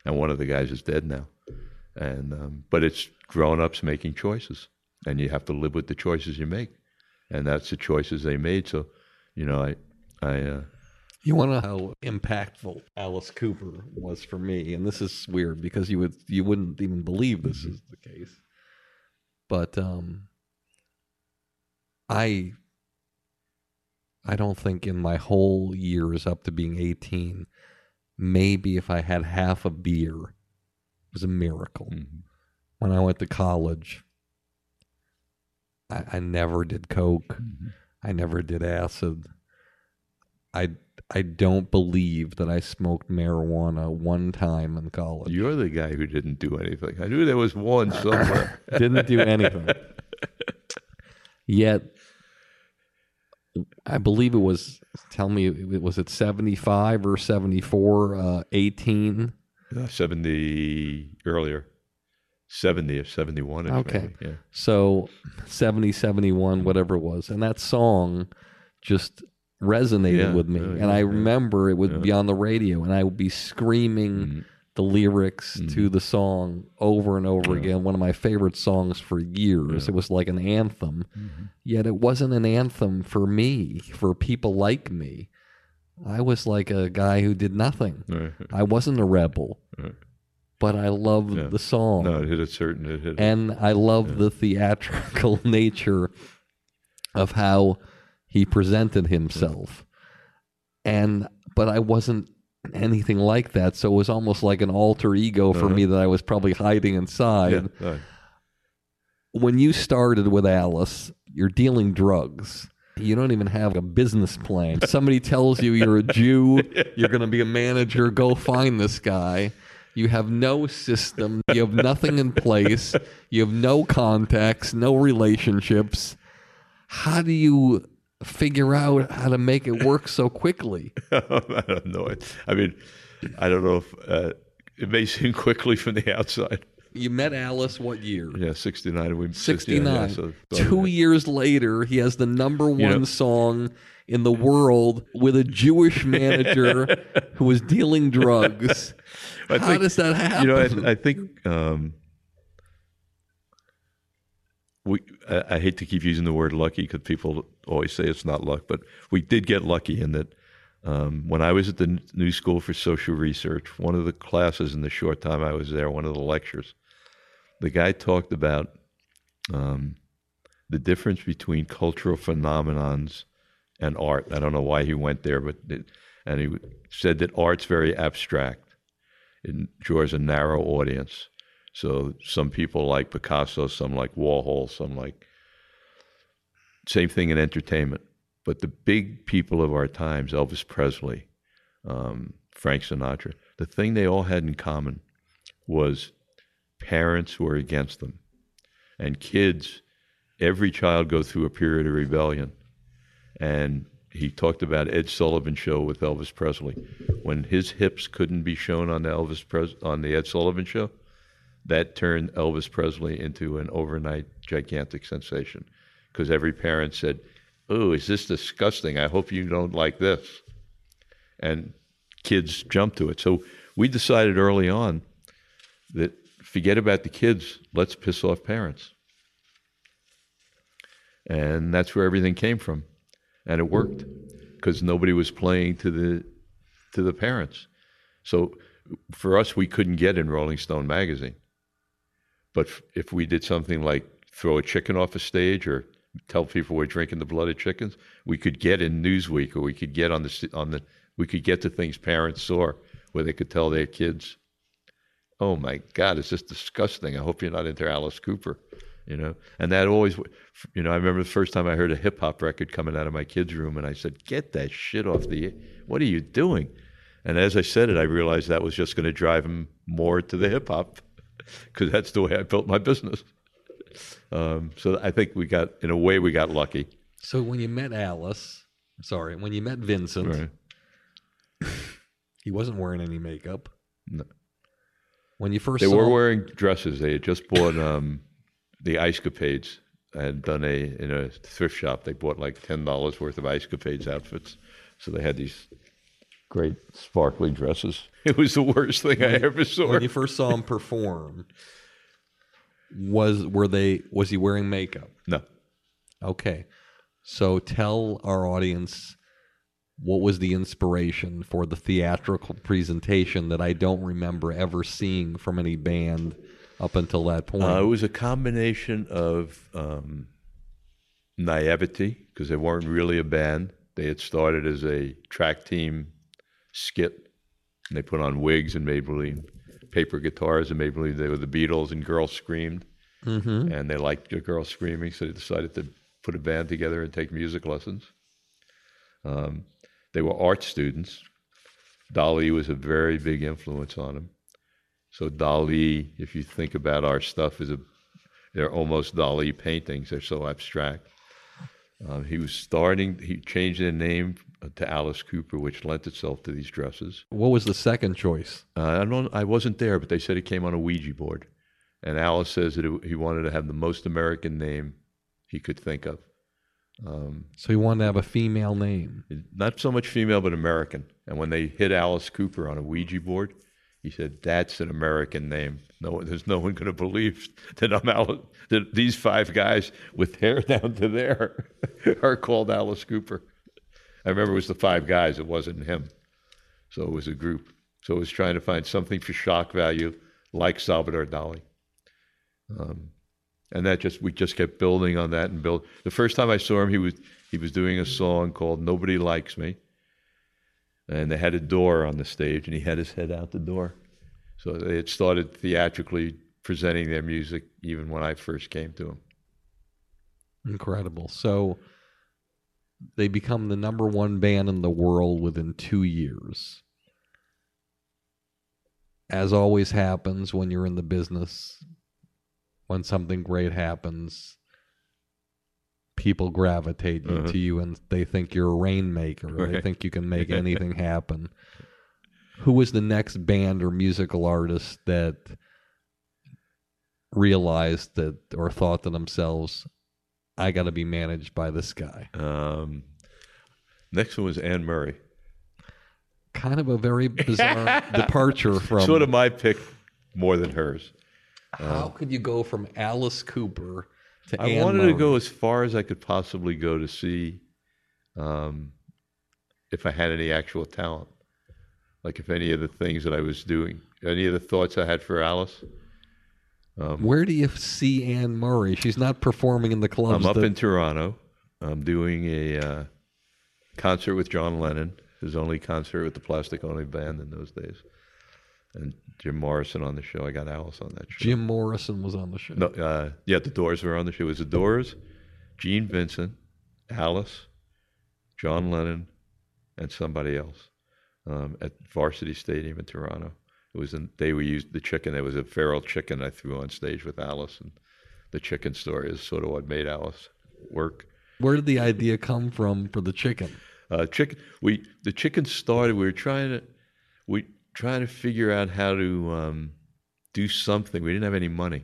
and one of the guys is dead now. And um, but it's grown-ups making choices, and you have to live with the choices you make, and that's the choices they made. So, you know, I, I. Uh, you want to know how impactful Alice Cooper was for me, and this is weird because you would you wouldn't even believe this is the case, but um, I. I don't think in my whole years up to being eighteen, maybe if I had half a beer, it was a miracle. Mm-hmm. When I went to college, I, I never did coke. Mm-hmm. I never did acid. I I don't believe that I smoked marijuana one time in college. You're the guy who didn't do anything. I knew there was one somewhere. Didn't do anything. Yet... I believe it was, tell me, was it seventy-five or seventy-four, uh, eighteen? Uh, seventy earlier. seventy or seventy-one. Okay. Maybe, yeah. So seventy, seventy-one, whatever it was. And that song just resonated yeah, with me. Yeah, yeah, and I remember it would yeah. be on the radio, and I would be screaming mm-hmm. the lyrics mm-hmm. to the song over and over yeah. again. One of my favorite songs for years. Yeah. It was like an anthem, mm-hmm. yet it wasn't an anthem for me, for people like me. I was like a guy who did nothing. Right. I wasn't a rebel, right. but I loved yeah. the song. No, it hit a certain... It hit and I loved yeah. the theatrical nature of how he presented himself. Yeah. And But I wasn't anything like that, so it was almost like an alter ego for uh-huh. me that I was probably hiding inside. Yeah, right. When you started with Alice, you're dealing drugs. You don't even have a business plan. Somebody tells you you're a Jew, you're going to be a manager, go find this guy. You have no system. You have nothing in place. You have no contacts, no relationships. How do you... figure out how to make it work so quickly? I don't know. I mean, I don't know if uh, it may seem quickly from the outside. You met Alice what year? Yeah, sixty-nine. We sixty-nine. sixty-nine yeah, so Two years later, he has the number one you know? song in the world with a Jewish manager who was dealing drugs. I how think, does that happen? You know, I, I think um, we. I, I hate to keep using the word lucky because people always say it's not luck, but we did get lucky in that um, when I was at the New School for Social Research, one of the classes in the short time I was there, one of the lectures, the guy talked about um, the difference between cultural phenomenons and art. I don't know why he went there, but it, and he said that art's very abstract. It draws a narrow audience. So some people like Picasso, some like Warhol, some like... Same thing in entertainment, but the big people of our times, Elvis Presley, um, Frank Sinatra, the thing they all had in common was parents who were against them. And kids, every child goes through a period of rebellion. And he talked about Ed Sullivan Show with Elvis Presley. When his hips couldn't be shown on the Elvis Pres- on the Ed Sullivan Show, that turned Elvis Presley into an overnight gigantic sensation. Because every parent said, oh, is this disgusting? I hope you don't like this. And kids jumped to it. So we decided early on that forget about the kids, let's piss off parents. And that's where everything came from. And it worked because nobody was playing to the to the parents. So for us, we couldn't get in Rolling Stone magazine. But if we did something like throw a chicken off a stage or tell people we're drinking the blood of chickens, we could get in Newsweek, or we could get on the on the we could get to things parents saw where they could tell their kids, "Oh my God, it's just disgusting. I hope you're not into Alice Cooper," you know. And that always, you know, I remember the first time I heard a hip hop record coming out of my kid's room, and I said, "Get that shit off the! What are you doing?" And as I said it, I realized that was just going to drive him more to the hip hop, because that's the way I built my business. Um, so I think we got, in a way, we got lucky. So when you met Alice, sorry, when you met Vincent, right. He wasn't wearing any makeup. No. When you first, they saw... were wearing dresses. They had just bought um, the Ice Capades. I had done a in a thrift shop. They bought like ten dollars worth of Ice Capades outfits. So they had these great sparkly dresses. It was the worst thing when I you, ever saw. When you first saw him perform, was were they was he wearing makeup? No. Okay, so tell our audience, what was the inspiration for the theatrical presentation that I don't remember ever seeing from any band up until that point? Uh, it was a combination of um, naivety, because they weren't really a band. They had started as a track team skit, and they put on wigs and Maybelline, paper guitars, and Maybelline. They were the Beatles, and girls screamed, mm-hmm. and they liked the girls screaming, so they decided to put a band together and take music lessons. Um, They were art students. Dali was a very big influence on them. So Dali, if you think about our stuff, is a, they're almost Dali paintings. They're so abstract. Um, he was starting, he changed their name to Alice Cooper, which lent itself to these dresses. What was the second choice? Uh, I don't, I wasn't there, but they said it came on a Ouija board. And Alice says that it, he wanted to have the most American name he could think of. Um, so he wanted to have a female name. Not so much female, but American. And when they hit Alice Cooper on a Ouija board, he said, "That's an American name. No, there's no one going to believe that I'm Alice, that these five guys with hair down to there are called Alice Cooper." I remember it was the five guys. It wasn't him. So it was a group. So it was trying to find something for shock value, like Salvador Dali. Um, And that just we just kept building on that and build. The first time I saw him, he was he was doing a song called "Nobody Likes Me," and they had a door on the stage, and he had his head out the door. So they had started theatrically presenting their music even when I first came to him. Incredible! So they become the number one band in the world within two years. As always happens when you're in the business. When something great happens, people gravitate uh-huh. to you, and they think you're a rainmaker. Right. They think you can make anything happen. Who was the next band or musical artist that realized that or thought to themselves, I got to be managed by this guy? Um, next one was Ann Murray. Kind of a very bizarre departure from... Sort of my pick more than hers. How could you go from Alice Cooper to Ann Murray? I wanted to go as far as I could possibly go to see um, if I had any actual talent. Like if any of the things that I was doing, any of the thoughts I had for Alice. Um, Where do you see Ann Murray? She's not performing in the clubs. I'm up that... in Toronto. I'm doing a uh, concert with John Lennon, his only concert with the Plastic Ono Band in those days. And Jim Morrison on the show. I got Alice on that show. Jim Morrison was on the show. No, uh, yeah, the Doors were on the show. It was the Doors, Gene Vincent, Alice, John Lennon, and somebody else um, at Varsity Stadium in Toronto. It was in, they were used the chicken. There was a feral chicken I threw on stage with Alice, and the chicken story is sort of what made Alice work. Where did the idea come from for the chicken? Uh, chicken. We the chicken started. We were trying to we. trying to figure out how to um, do something. We didn't have any money.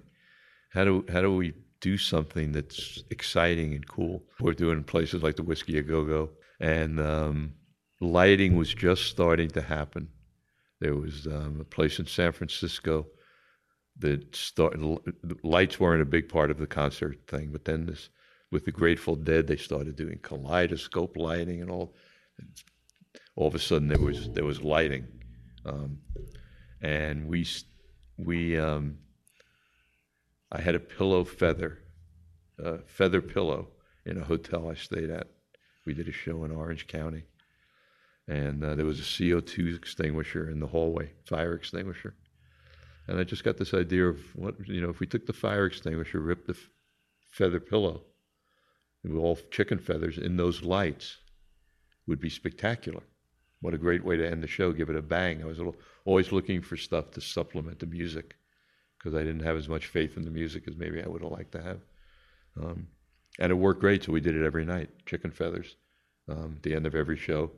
How do how do we do something that's exciting and cool? We're doing places like the Whiskey A Go Go, and um, lighting was just starting to happen. There was um, a place in San Francisco that started. Lights weren't a big part of the concert thing, but then this with the Grateful Dead, they started doing kaleidoscope lighting and all. All of a sudden, there was there was lighting. Um, and we, we, um, I had a pillow feather, a feather pillow in a hotel I stayed at. We did a show in Orange County, and uh, there was a C O two extinguisher in the hallway, fire extinguisher. And I just got this idea of what, you know, if we took the fire extinguisher, ripped the f- feather pillow, and all chicken feathers in those lights would be spectacular. What a great way to end the show, give it a bang. I was always looking for stuff to supplement the music because I didn't have as much faith in the music as maybe I would have liked to have. Um, and it worked great, so we did it every night, chicken feathers. Um, at the end of every show,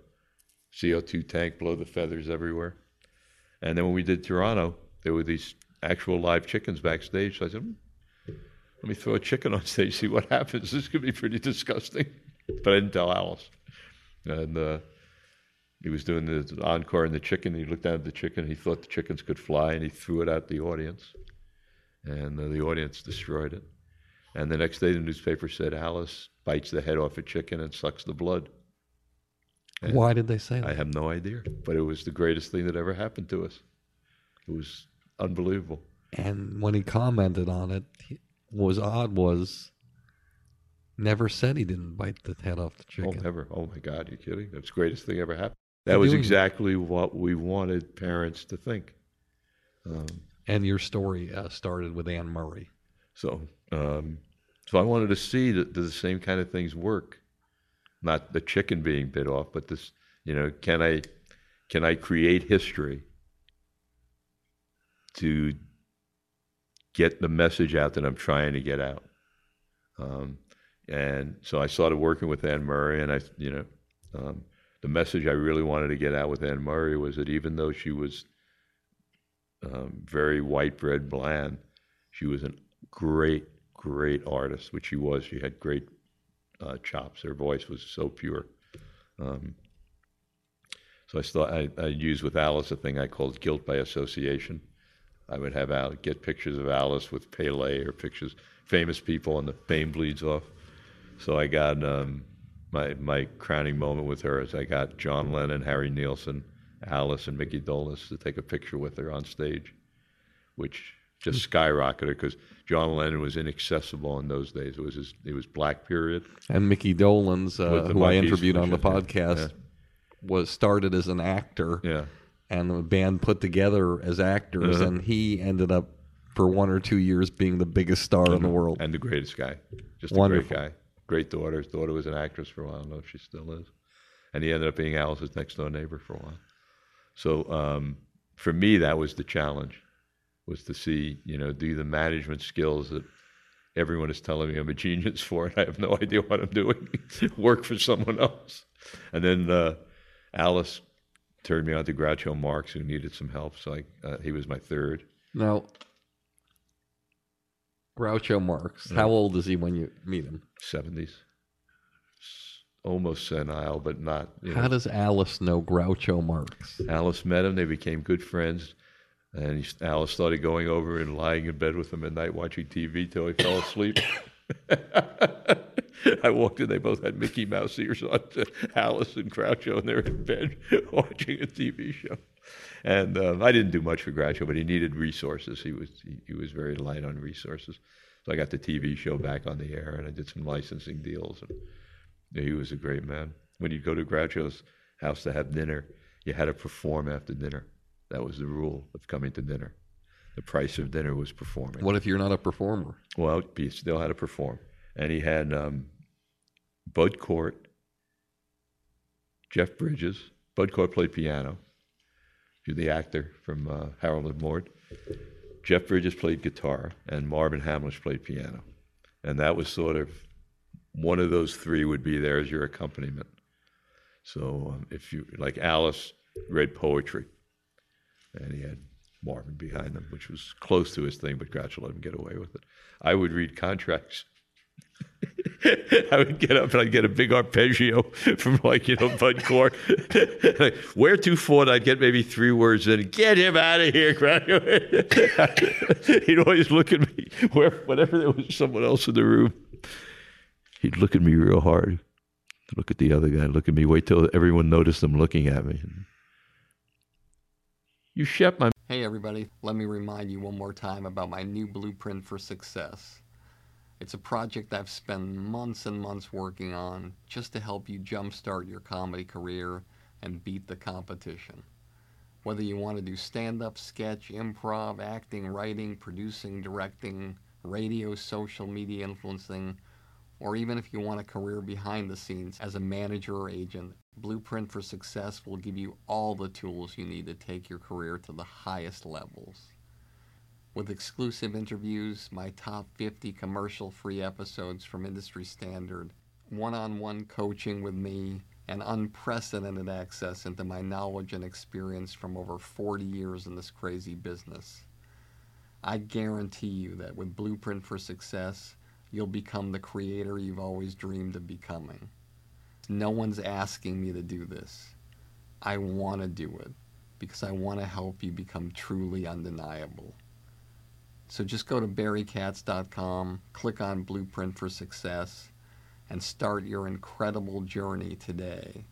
C O two tank, blow the feathers everywhere. And then when we did Toronto, there were these actual live chickens backstage. So I said, hmm, let me throw a chicken on stage, see what happens. This could be pretty disgusting. But I didn't tell Alice. And uh, he was doing the encore and the chicken. And he looked down at the chicken. And he thought the chickens could fly, and he threw it at the audience. And uh, the audience destroyed it. And the next day, the newspaper said, Alice bites the head off a chicken and sucks the blood. And why did they say that? I have no idea. But it was the greatest thing that ever happened to us. It was unbelievable. And when he commented on it, he, what was odd was never said he didn't bite the head off the chicken. Oh, never. Oh, my God. Are you kidding? That's the greatest thing ever happened. That You're was exactly that. What we wanted parents to think. Um, and your story uh, started with Ann Murray. So... Um, so I wanted to see that the same kind of things work, not the chicken being bit off, but this, you know, can I, can I create history to get the message out that I'm trying to get out? Um, and so I started working with Ann Murray, and I, you know, um, the message I really wanted to get out with Ann Murray was that even though she was um, very white bread bland, she was an great, great artist, which she was. She had great uh, chops. Her voice was so pure. Um, so I, st- I, I used with Alice a thing I called guilt by association. I would have Alice get pictures of Alice with Pele or pictures, famous people, and the fame bleeds off. So I got um, my my crowning moment with her is I got John Lennon, Harry Nielsen, Alice, and Mickey Dolenz to take a picture with her on stage, which just skyrocketed because John Lennon was inaccessible in those days. It was his, it was black period. And Mickey Dolenz, uh, who I interviewed on the podcast, yeah. was started as an actor. Yeah. And the band put together as actors, uh-huh. and he ended up for one or two years being the biggest star uh-huh. in the world. And the greatest guy. Just Wonderful. a great guy. Great daughter. His daughter was an actress for a while. I don't know if she still is. And he ended up being Alice's next door neighbor for a while. So um, for me, that was the challenge. Was to see, you know, do the management skills that everyone is telling me I'm a genius for, and I have no idea what I'm doing, work for someone else. And then uh, Alice turned me on to Groucho Marx, who needed some help, so I, uh, he was my third. Now, Groucho Marx, yeah. How old is he when you meet him? seventies. Almost senile, but not. You know. How does Alice know Groucho Marx? Alice met him, they became good friends. And he, Alice started going over and lying in bed with him at night watching T V till he fell asleep. I walked in, they both had Mickey Mouse ears on, Alice and Groucho, and they're in bed watching a T V show. And um, I didn't do much for Groucho, but he needed resources. He was he, he was very light on resources. So I got the T V show back on the air, and I did some licensing deals. And he was a great man. When you'd go to Groucho's house to have dinner, you had to perform after dinner. That was the rule of coming to dinner. The price of dinner was performing. What if you're not a performer? Well, he still had to perform. And he had um, Bud Cort, Jeff Bridges. Bud Cort played piano. He's the actor from uh, Harold and Maude. Jeff Bridges played guitar, and Marvin Hamlisch played piano. And that was sort of, one of those three would be there as your accompaniment. So um, if you, like Alice read poetry, and he had Marvin behind him, which was close to his thing, but Groucho let him get away with it. I would read contracts. I would get up and I'd get a big arpeggio from, like, you know, Bud Cort. Where to Ford, I'd get maybe three words in. Get him out of here, Groucho. He'd always look at me, where, whenever there was someone else in the room. He'd look at me real hard. Look at the other guy, look at me, wait till everyone noticed him looking at me. You Shep, my... Hey everybody, let me remind you one more time about my new Blueprint for Success. It's a project I've spent months and months working on just to help you jumpstart your comedy career and beat the competition. Whether you want to do stand-up, sketch, improv, acting, writing, producing, directing, radio, social media influencing, or even if you want a career behind the scenes as a manager or agent, Blueprint for Success will give you all the tools you need to take your career to the highest levels. With exclusive interviews, my top fifty commercial-free episodes from Industry Standard, one-on-one coaching with me, and unprecedented access into my knowledge and experience from over forty years in this crazy business. I guarantee you that with Blueprint for Success, you'll become the creator you've always dreamed of becoming. No one's asking me to do this. I want to do it because I want to help you become truly undeniable. So just go to barry katz dot com, click on Blueprint for Success, and start your incredible journey today.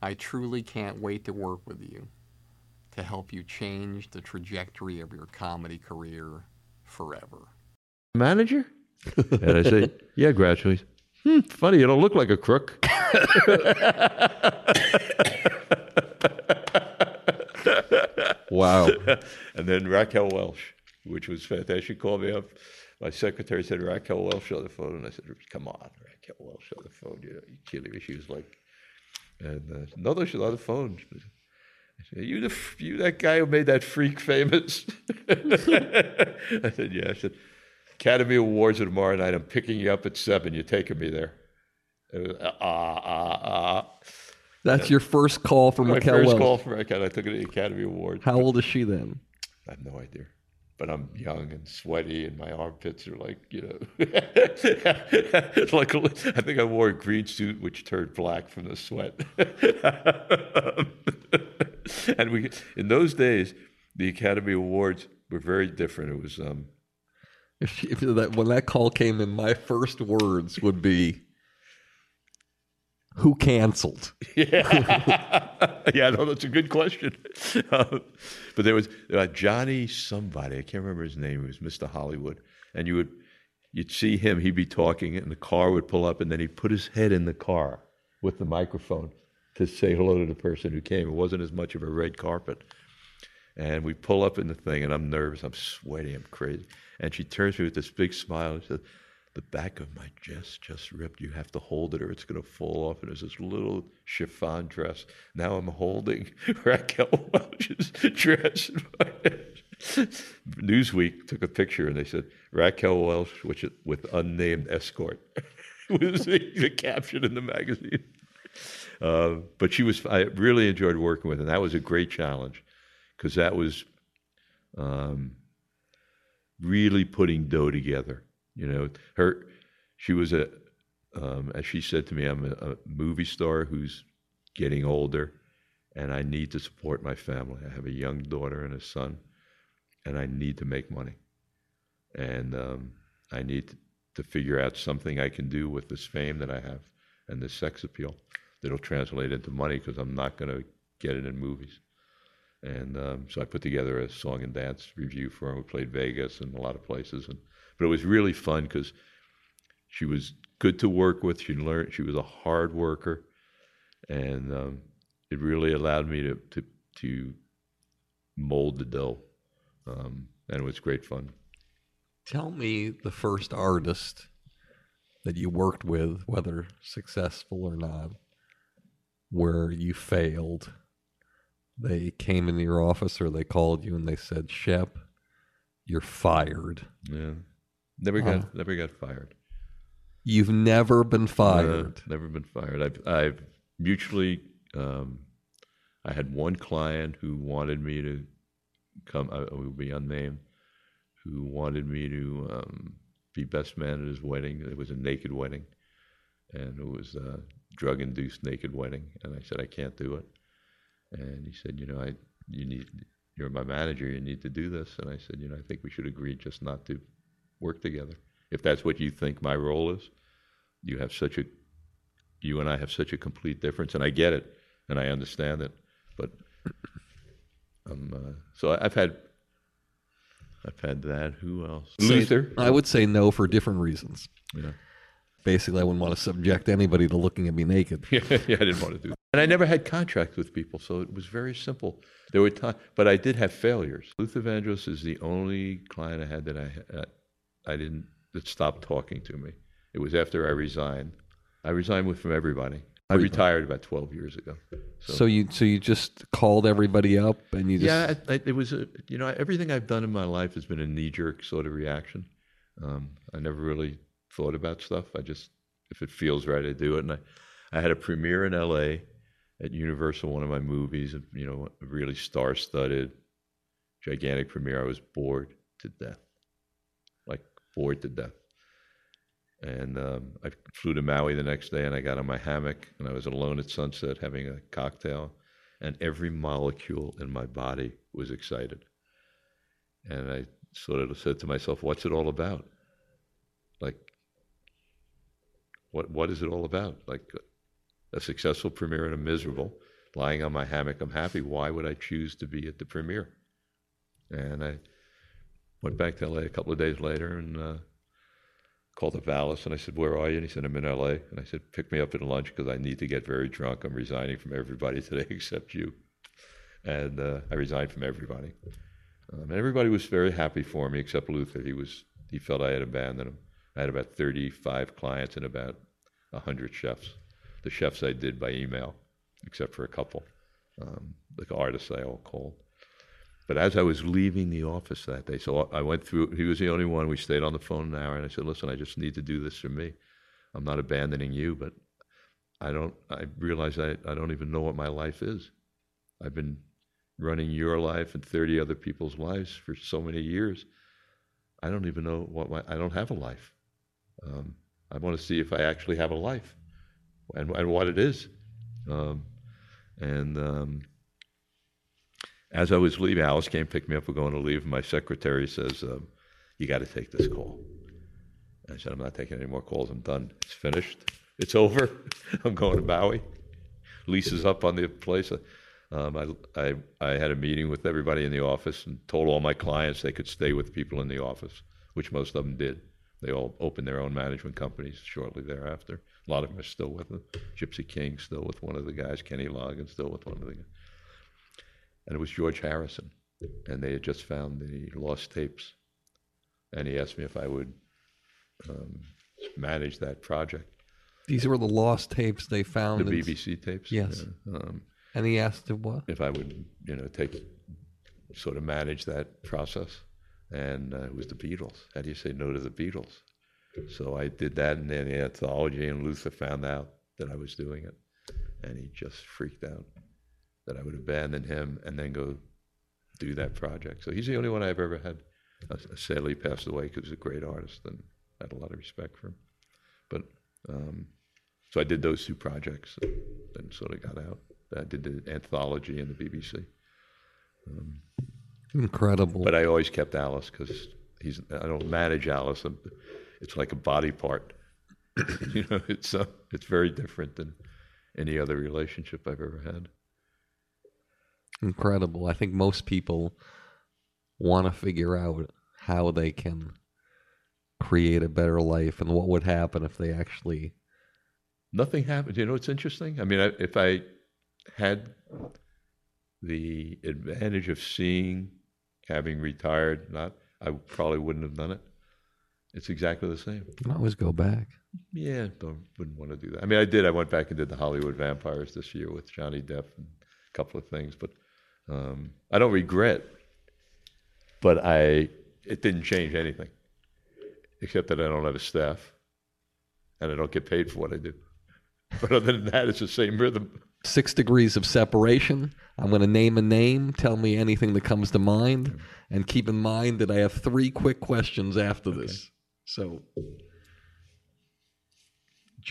I truly can't wait to work with you to help you change the trajectory of your comedy career forever. Manager? And I say, yeah, Groucho. Hmm, funny, you don't look like a crook. Wow. And then Raquel Welch, which was fantastic. She called me up. My secretary said, Raquel Welch on the phone. And I said, come on, Raquel Welch on the phone. You know, you're kidding me. She was like, and uh, no, no, she's on the phone. I said, you, the, you that guy who made that freak famous? I said, yeah. I said, Academy Awards are tomorrow night. I'm picking you up at seven. You're taking me there. Ah, ah, ah. That's and your first call from Raquel Welch. My first call from Raquel. I took it to the Academy Awards. How old is she then? I have no idea. But I'm young and sweaty, and my armpits are like, you know, it's like I think I wore a green suit which turned black from the sweat. And we, in those days, the Academy Awards were very different. It was um, if, if that when that call came in, my first words would be, "Who canceled?" Yeah, yeah, no, that's a good question. Uh, but there was uh, Johnny somebody, I can't remember his name. It was Mister Hollywood, and you would you'd see him. He'd be talking, and the car would pull up, and then he'd put his head in the car with the microphone to say hello to the person who came. It wasn't as much of a red carpet, and we pull up in the thing, and I'm nervous, I'm sweaty, I'm crazy, and she turns to me with this big smile and says, the back of my dress just ripped. You have to hold it or it's going to fall off. And there's this little chiffon dress. Now I'm holding Raquel Welch's dress. Newsweek took a picture and they said, Raquel Welch which, with unnamed escort was the, the caption in the magazine. Uh, but she was, I really enjoyed working with her. And that was a great challenge because that was um, really putting dough together. You know, her, she was a, um, as she said to me, I'm a, a movie star who's getting older and I need to support my family. I have a young daughter and a son and I need to make money. And um, I need to, to figure out something I can do with this fame that I have and this sex appeal that'll translate into money because I'm not going to get it in movies. And um, so I put together a song and dance review for her. We played Vegas and a lot of places. And But it was really fun because she was good to work with. She learned. She was a hard worker, and um, it really allowed me to to, to mold the dough, um, and it was great fun. Tell me the first artist that you worked with, whether successful or not, where you failed. They came into your office, or they called you, and they said, "Shep, you're fired." Yeah. Never got uh, never got fired. You've never been fired. Uh, never been fired. I've I've mutually. Um, I had one client who wanted me to come. I, I will be unnamed. Who wanted me to um, be best man at his wedding? It was a naked wedding, and it was a drug-induced naked wedding. And I said I can't do it. And he said, you know, I you need you're my manager. You need to do this. And I said, you know, I think we should agree just not to work together. If that's what you think my role is, you have such a, you and I have such a complete difference, and I get it, and I understand it, but um, uh, so I've had, I've had that. Who else? Luther. I would say no for different reasons. Yeah. Basically, I wouldn't want to subject anybody to looking at me naked. Yeah, yeah, I didn't want to do that. And I never had contracts with people, so it was very simple. There were times, but I did have failures. Luther Vandross is the only client I had that I had. I didn't, it stopped talking to me. It was after I resigned. I resigned with, from everybody. I retired about twelve years ago. So, so you so you just called everybody up and you just... Yeah, I, I, it was, a, you know, everything I've done in my life has been a knee-jerk sort of reaction. Um, I never really thought about stuff. I just, if it feels right, I do it. And I, I had a premiere in L A at Universal, one of my movies, you know, a really star-studded, gigantic premiere. I was bored to death, like bored to death. And um, I flew to Maui the next day, and I got on my hammock, and I was alone at sunset having a cocktail, and every molecule in my body was excited. And I sort of said to myself, what's it all about? Like, what what is it all about? Like, a successful premiere and a miserable, lying on my hammock, I'm happy. Why would I choose to be at the premiere? And I went back to L A a couple of days later, and... Uh, called up Alice, and I said, where are you? And he said, I'm in L A. And I said, pick me up at lunch because I need to get very drunk. I'm resigning from everybody today except you. And uh, I resigned from everybody. Um, and everybody was very happy for me except Luther. He was he felt I had abandoned him. I had about thirty-five clients and about one hundred chefs. The chefs I did by email, except for a couple. Um, the artists I all called. But as I was leaving the office that day, so I went through, he was the only one, we stayed on the phone an hour, and I said, listen, I just need to do this for me. I'm not abandoning you, but I don't, I realize I, I don't even know what my life is. I've been running your life and thirty other people's lives for so many years. I don't even know what my, I don't have a life. Um, I want to see if I actually have a life and, and what it is. Um, and... Um, As I was leaving, Alice came, picked me up, we're going to leave. My secretary says, um, you got to take this call. And I said, I'm not taking any more calls. I'm done. It's finished. It's over. I'm going to Maui. Lease is up on the place. Um, I, I, I had a meeting with everybody in the office and told all my clients they could stay with people in the office, which most of them did. They all opened their own management companies shortly thereafter. A lot of them are still with them. Gypsy King still with one of the guys. Kenny Loggins still with one of the guys. And it was George Harrison, and they had just found the lost tapes. And he asked me if I would um, manage that project. These were the lost tapes they found? The B B C tapes. Yes. Yeah. Um, and he asked if what? If I would, you know, take, sort of manage that process. And uh, it was the Beatles. How do you say no to the Beatles? So I did that in the anthology, and Luther found out that I was doing it. And he just freaked out that I would abandon him and then go do that project. So he's the only one I've ever had. Uh, sadly, he passed away because he's a great artist and I had a lot of respect for him. But um, so I did those two projects and, and sort of got out. I did the anthology and the B B C. Um, Incredible. But I always kept Alice because he's. I don't manage Alice. I'm, it's like a body part. You know, it's uh, it's very different than any other relationship I've ever had. Incredible. I think most people want to figure out how they can create a better life and what would happen if they actually... Nothing happened. You know, it's interesting. I mean, I, if I had the advantage of seeing, having retired, not, I probably wouldn't have done it. It's exactly the same. You can always go back. Yeah, don't, wouldn't want to do that. I mean, I did. I went back and did the Hollywood Vampires this year with Johnny Depp and a couple of things, but Um, I don't regret, but I it didn't change anything, except that I don't have a staff, and I don't get paid for what I do. But other than that, it's the same rhythm. Six degrees of separation. I'm going to name a name, tell me anything that comes to mind, and keep in mind that I have three quick questions after okay. this. So,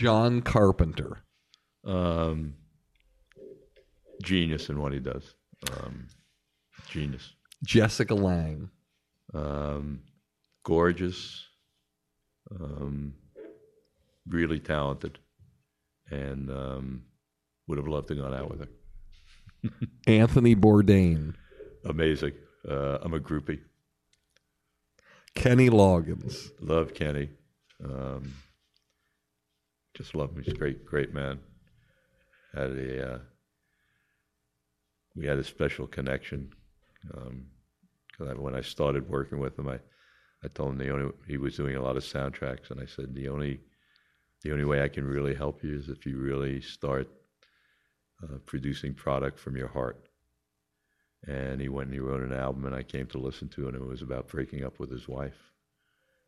John Carpenter. Um, genius in what he does. Um, genius. Jessica Lange. Um, gorgeous. Um, really talented. And um, would have loved to have gone out with her. Anthony Bourdain. Amazing. Uh, I'm a groupie. Kenny Loggins. Love Kenny. Um, just love him. He's a great, great man. Had a... Uh, We had a special connection because um, when I started working with him, I, I told him the only he was doing a lot of soundtracks, and I said the only the only way I can really help you is if you really start uh, producing product from your heart. And he went and he wrote an album, and I came to listen to it, and it was about breaking up with his wife,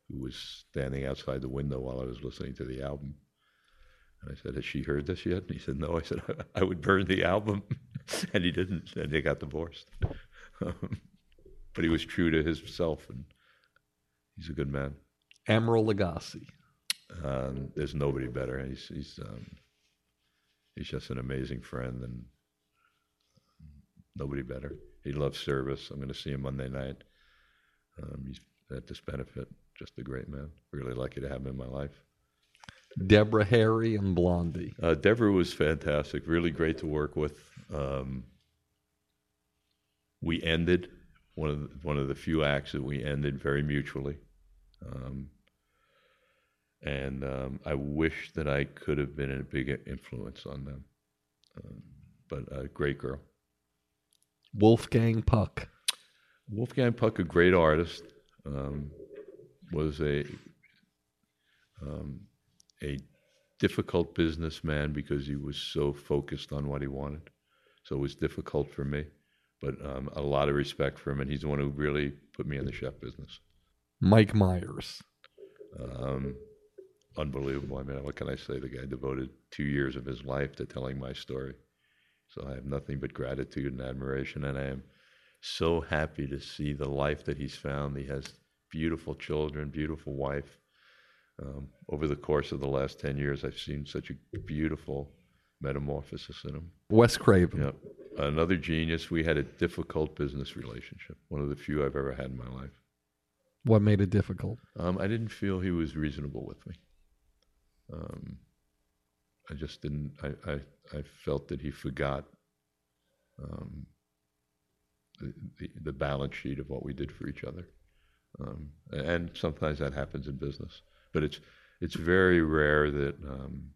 who was standing outside the window while I was listening to the album. And I said, has she heard this yet? And he said, no. I said, I, I would burn the album. And he didn't, and they got divorced. Um, but he was true to himself, and he's a good man. Emeril Lagasse. Um, there's nobody better. He's he's um, he's just an amazing friend, and nobody better. He loves service. I'm going to see him Monday night. Um, he's at this benefit. Just a great man. Really lucky to have him in my life. Deborah Harry and Blondie. Uh, Deborah was fantastic. Really great to work with. Um, we ended one of the, one of the few acts that we ended very mutually. Um, and um, I wish that I could have been a big influence on them. Um, but a great girl. Wolfgang Puck. Wolfgang Puck, a great artist, um, was a um, a difficult businessman because he was so focused on what he wanted. So it was difficult for me, but um, a lot of respect for him, and he's the one who really put me in the chef business. Mike Myers. Um, unbelievable. I mean, what can I say? The guy devoted two years of his life to telling my story. So I have nothing but gratitude and admiration, and I am so happy to see the life that he's found. He has beautiful children, beautiful wife. Um, over the course of the last ten years, I've seen such a beautiful metamorphosis in him. Wes Craven. Yep. Another genius. We had a difficult business relationship, one of the few I've ever had in my life. What made it difficult? Um, I didn't feel he was reasonable with me. Um, I just didn't, I, I, I felt that he forgot um, the, the, the balance sheet of what we did for each other. Um, and sometimes that happens in business. But it's it's very rare that um,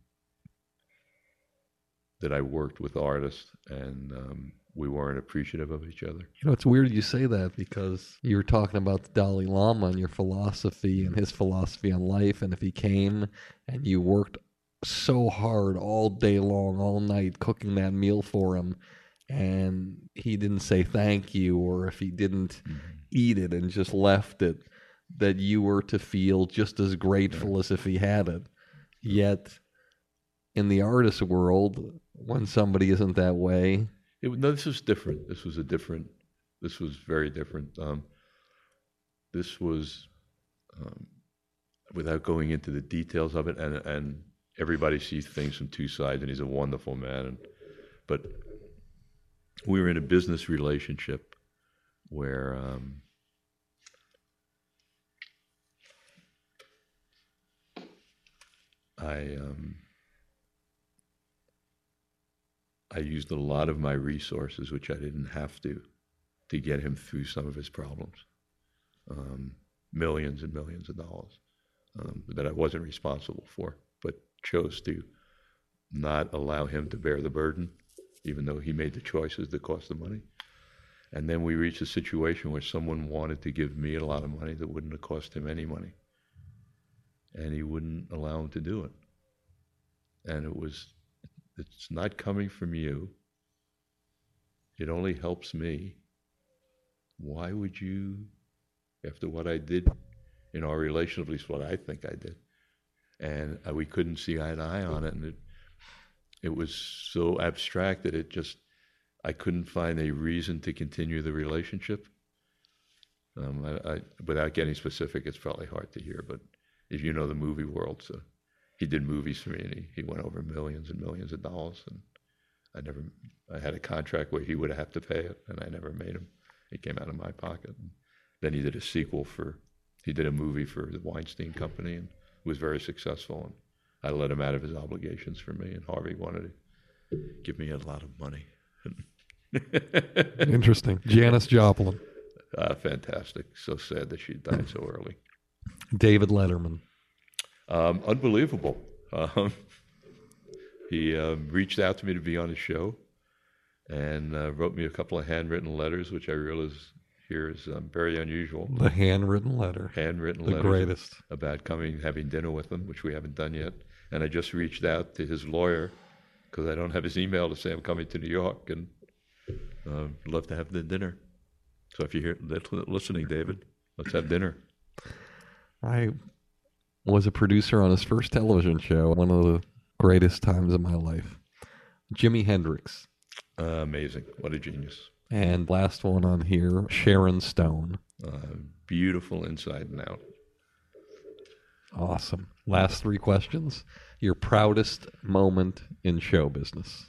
that I worked with artists and um, we weren't appreciative of each other. You know, it's weird you say that because you were talking about the Dalai Lama and your philosophy and his philosophy on life. And if he came and you worked so hard all day long, all night, cooking that meal for him, and he didn't say thank you, or if he didn't mm-hmm. eat it and just left it, that you were to feel just as grateful yeah. as if he had it. Yet, in the artist world, when somebody isn't that way... It, no, this was different. This was a different... This was very different. Um, this was... Um, without going into the details of it, and... and everybody sees things from two sides, and he's a wonderful man. And, but we were in a business relationship where um, I um, I used a lot of my resources, which I didn't have to, to get him through some of his problems. Um, millions and millions of dollars um, that I wasn't responsible for, but chose to not allow him to bear the burden, even though he made the choices that cost the money. And then we reached a situation where someone wanted to give me a lot of money that wouldn't have cost him any money. And he wouldn't allow him to do it. And it was, it's not coming from you. It only helps me. Why would you, after what I did in our relation, at least what I think I did, and we couldn't see eye to eye on it, and it it was so abstract that it just, I couldn't find a reason to continue the relationship. Um, I, I, without getting specific, it's probably hard to hear, but if you know the movie world, so he did movies for me, and he, he went over millions and millions of dollars, and I never, I had a contract where he would have to pay it, and I never made him. It came out of my pocket. And then he did a sequel for, he did a movie for the Weinstein Company, and was very successful, and I let him out of his obligations for me, and Harvey wanted to give me a lot of money. Interesting. Janis Joplin. Uh, fantastic. So sad that she died so early. David Letterman. Um, unbelievable. Um, he um, reached out to me to be on his show and uh, wrote me a couple of handwritten letters, which I realize here is um, very unusual. The handwritten letter. Handwritten letter. The greatest. About coming, having dinner with them, which we haven't done yet. And I just reached out to his lawyer because I don't have his email to say I'm coming to New York, and um, love to have the dinner. So if you're here listening, David, let's have dinner. I was a producer on his first television show, one of the greatest times of my life. Jimi Hendrix. Uh, amazing. What a genius. And last one on here, Sharon Stone. Uh, beautiful inside and out. Awesome. Last three questions. Your proudest moment in show business?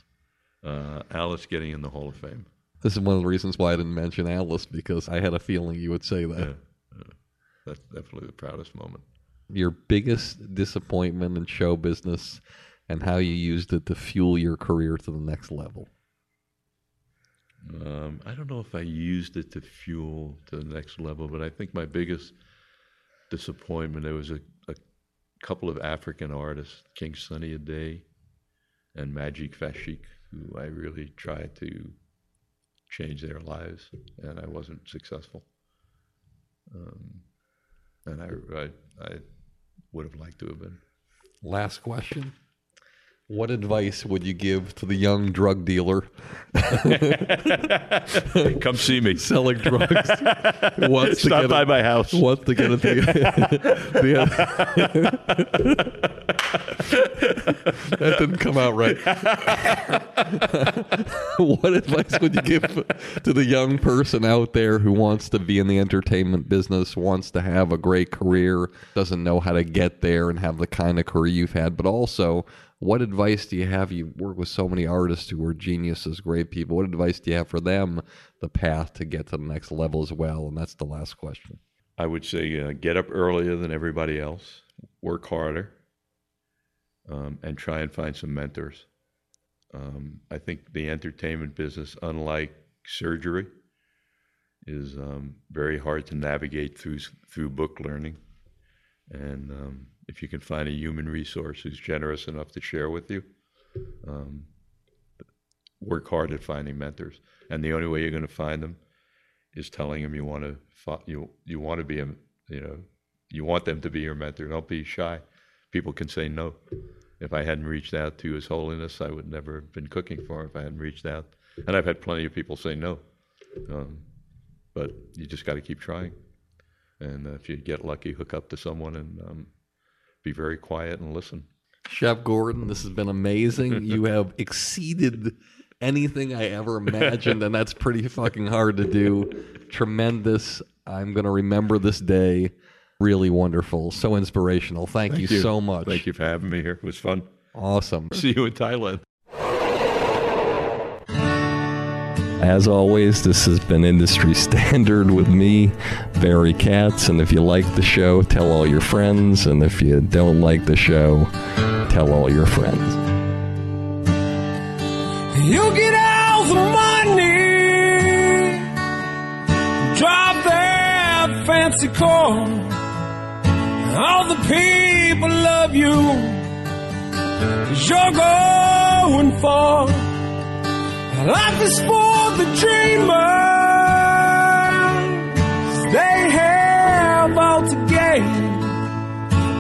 Uh, Alice getting in the Hall of Fame. This is one of the reasons why I didn't mention Alice, because I had a feeling you would say that. Yeah, yeah. That's definitely the proudest moment. Your biggest disappointment in show business and how you used it to fuel your career to the next level? Um, I don't know if I used it to fuel to the next level, but I think my biggest disappointment, there was a, a couple of African artists, King Sunny Ade and Majik Fashik, who I really tried to change their lives, and I wasn't successful. Um, and I, I, I would have liked to have been. Last question. What advice would you give to the young drug dealer? Come see me. Selling drugs. Wants Stop to get by a, my house. Wants to get at the, the That didn't come out right. What advice would you give to the young person out there who wants to be in the entertainment business, wants to have a great career, doesn't know how to get there and have the kind of career you've had, but also... What advice do you have? You work with so many artists who are geniuses, great people. What advice do you have for them, the path to get to the next level as well? And that's the last question. I would say uh, get up earlier than everybody else, work harder, um, and try and find some mentors. Um, I think the entertainment business, unlike surgery, is um, very hard to navigate through through book learning. And um, if you can find a human resource who's generous enough to share with you, um, work hard at finding mentors. And the only way you're going to find them is telling them you want to fo- you you want to be a, you know you want them to be your mentor. Don't be shy. People can say no. If I hadn't reached out to His Holiness, I would never have been cooking for him if I hadn't reached out. And I've had plenty of people say no, um, but you just got to keep trying. And if you get lucky, hook up to someone and um, be very quiet and listen. Shep Gordon, this has been amazing. You have exceeded anything I ever imagined, and that's pretty fucking hard to do. Tremendous. I'm going to remember this day. Really wonderful. So inspirational. Thank, Thank you, you so much. Thank you for having me here. It was fun. Awesome. See you in Thailand. As always, this has been Industry Standard with me, Barry Katz. And if you like the show, tell all your friends. And if you don't like the show, tell all your friends. You get all the money, drive that fancy car. All the people love you, 'cause you're going far. Life is for the dreamers. They have all to gain.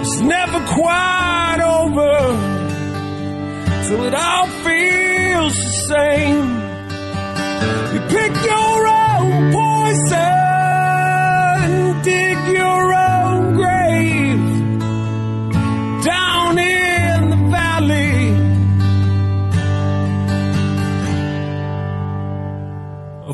It's never quite over till it all feels the same. You pick your own poison, dig your own grave down in the valley. A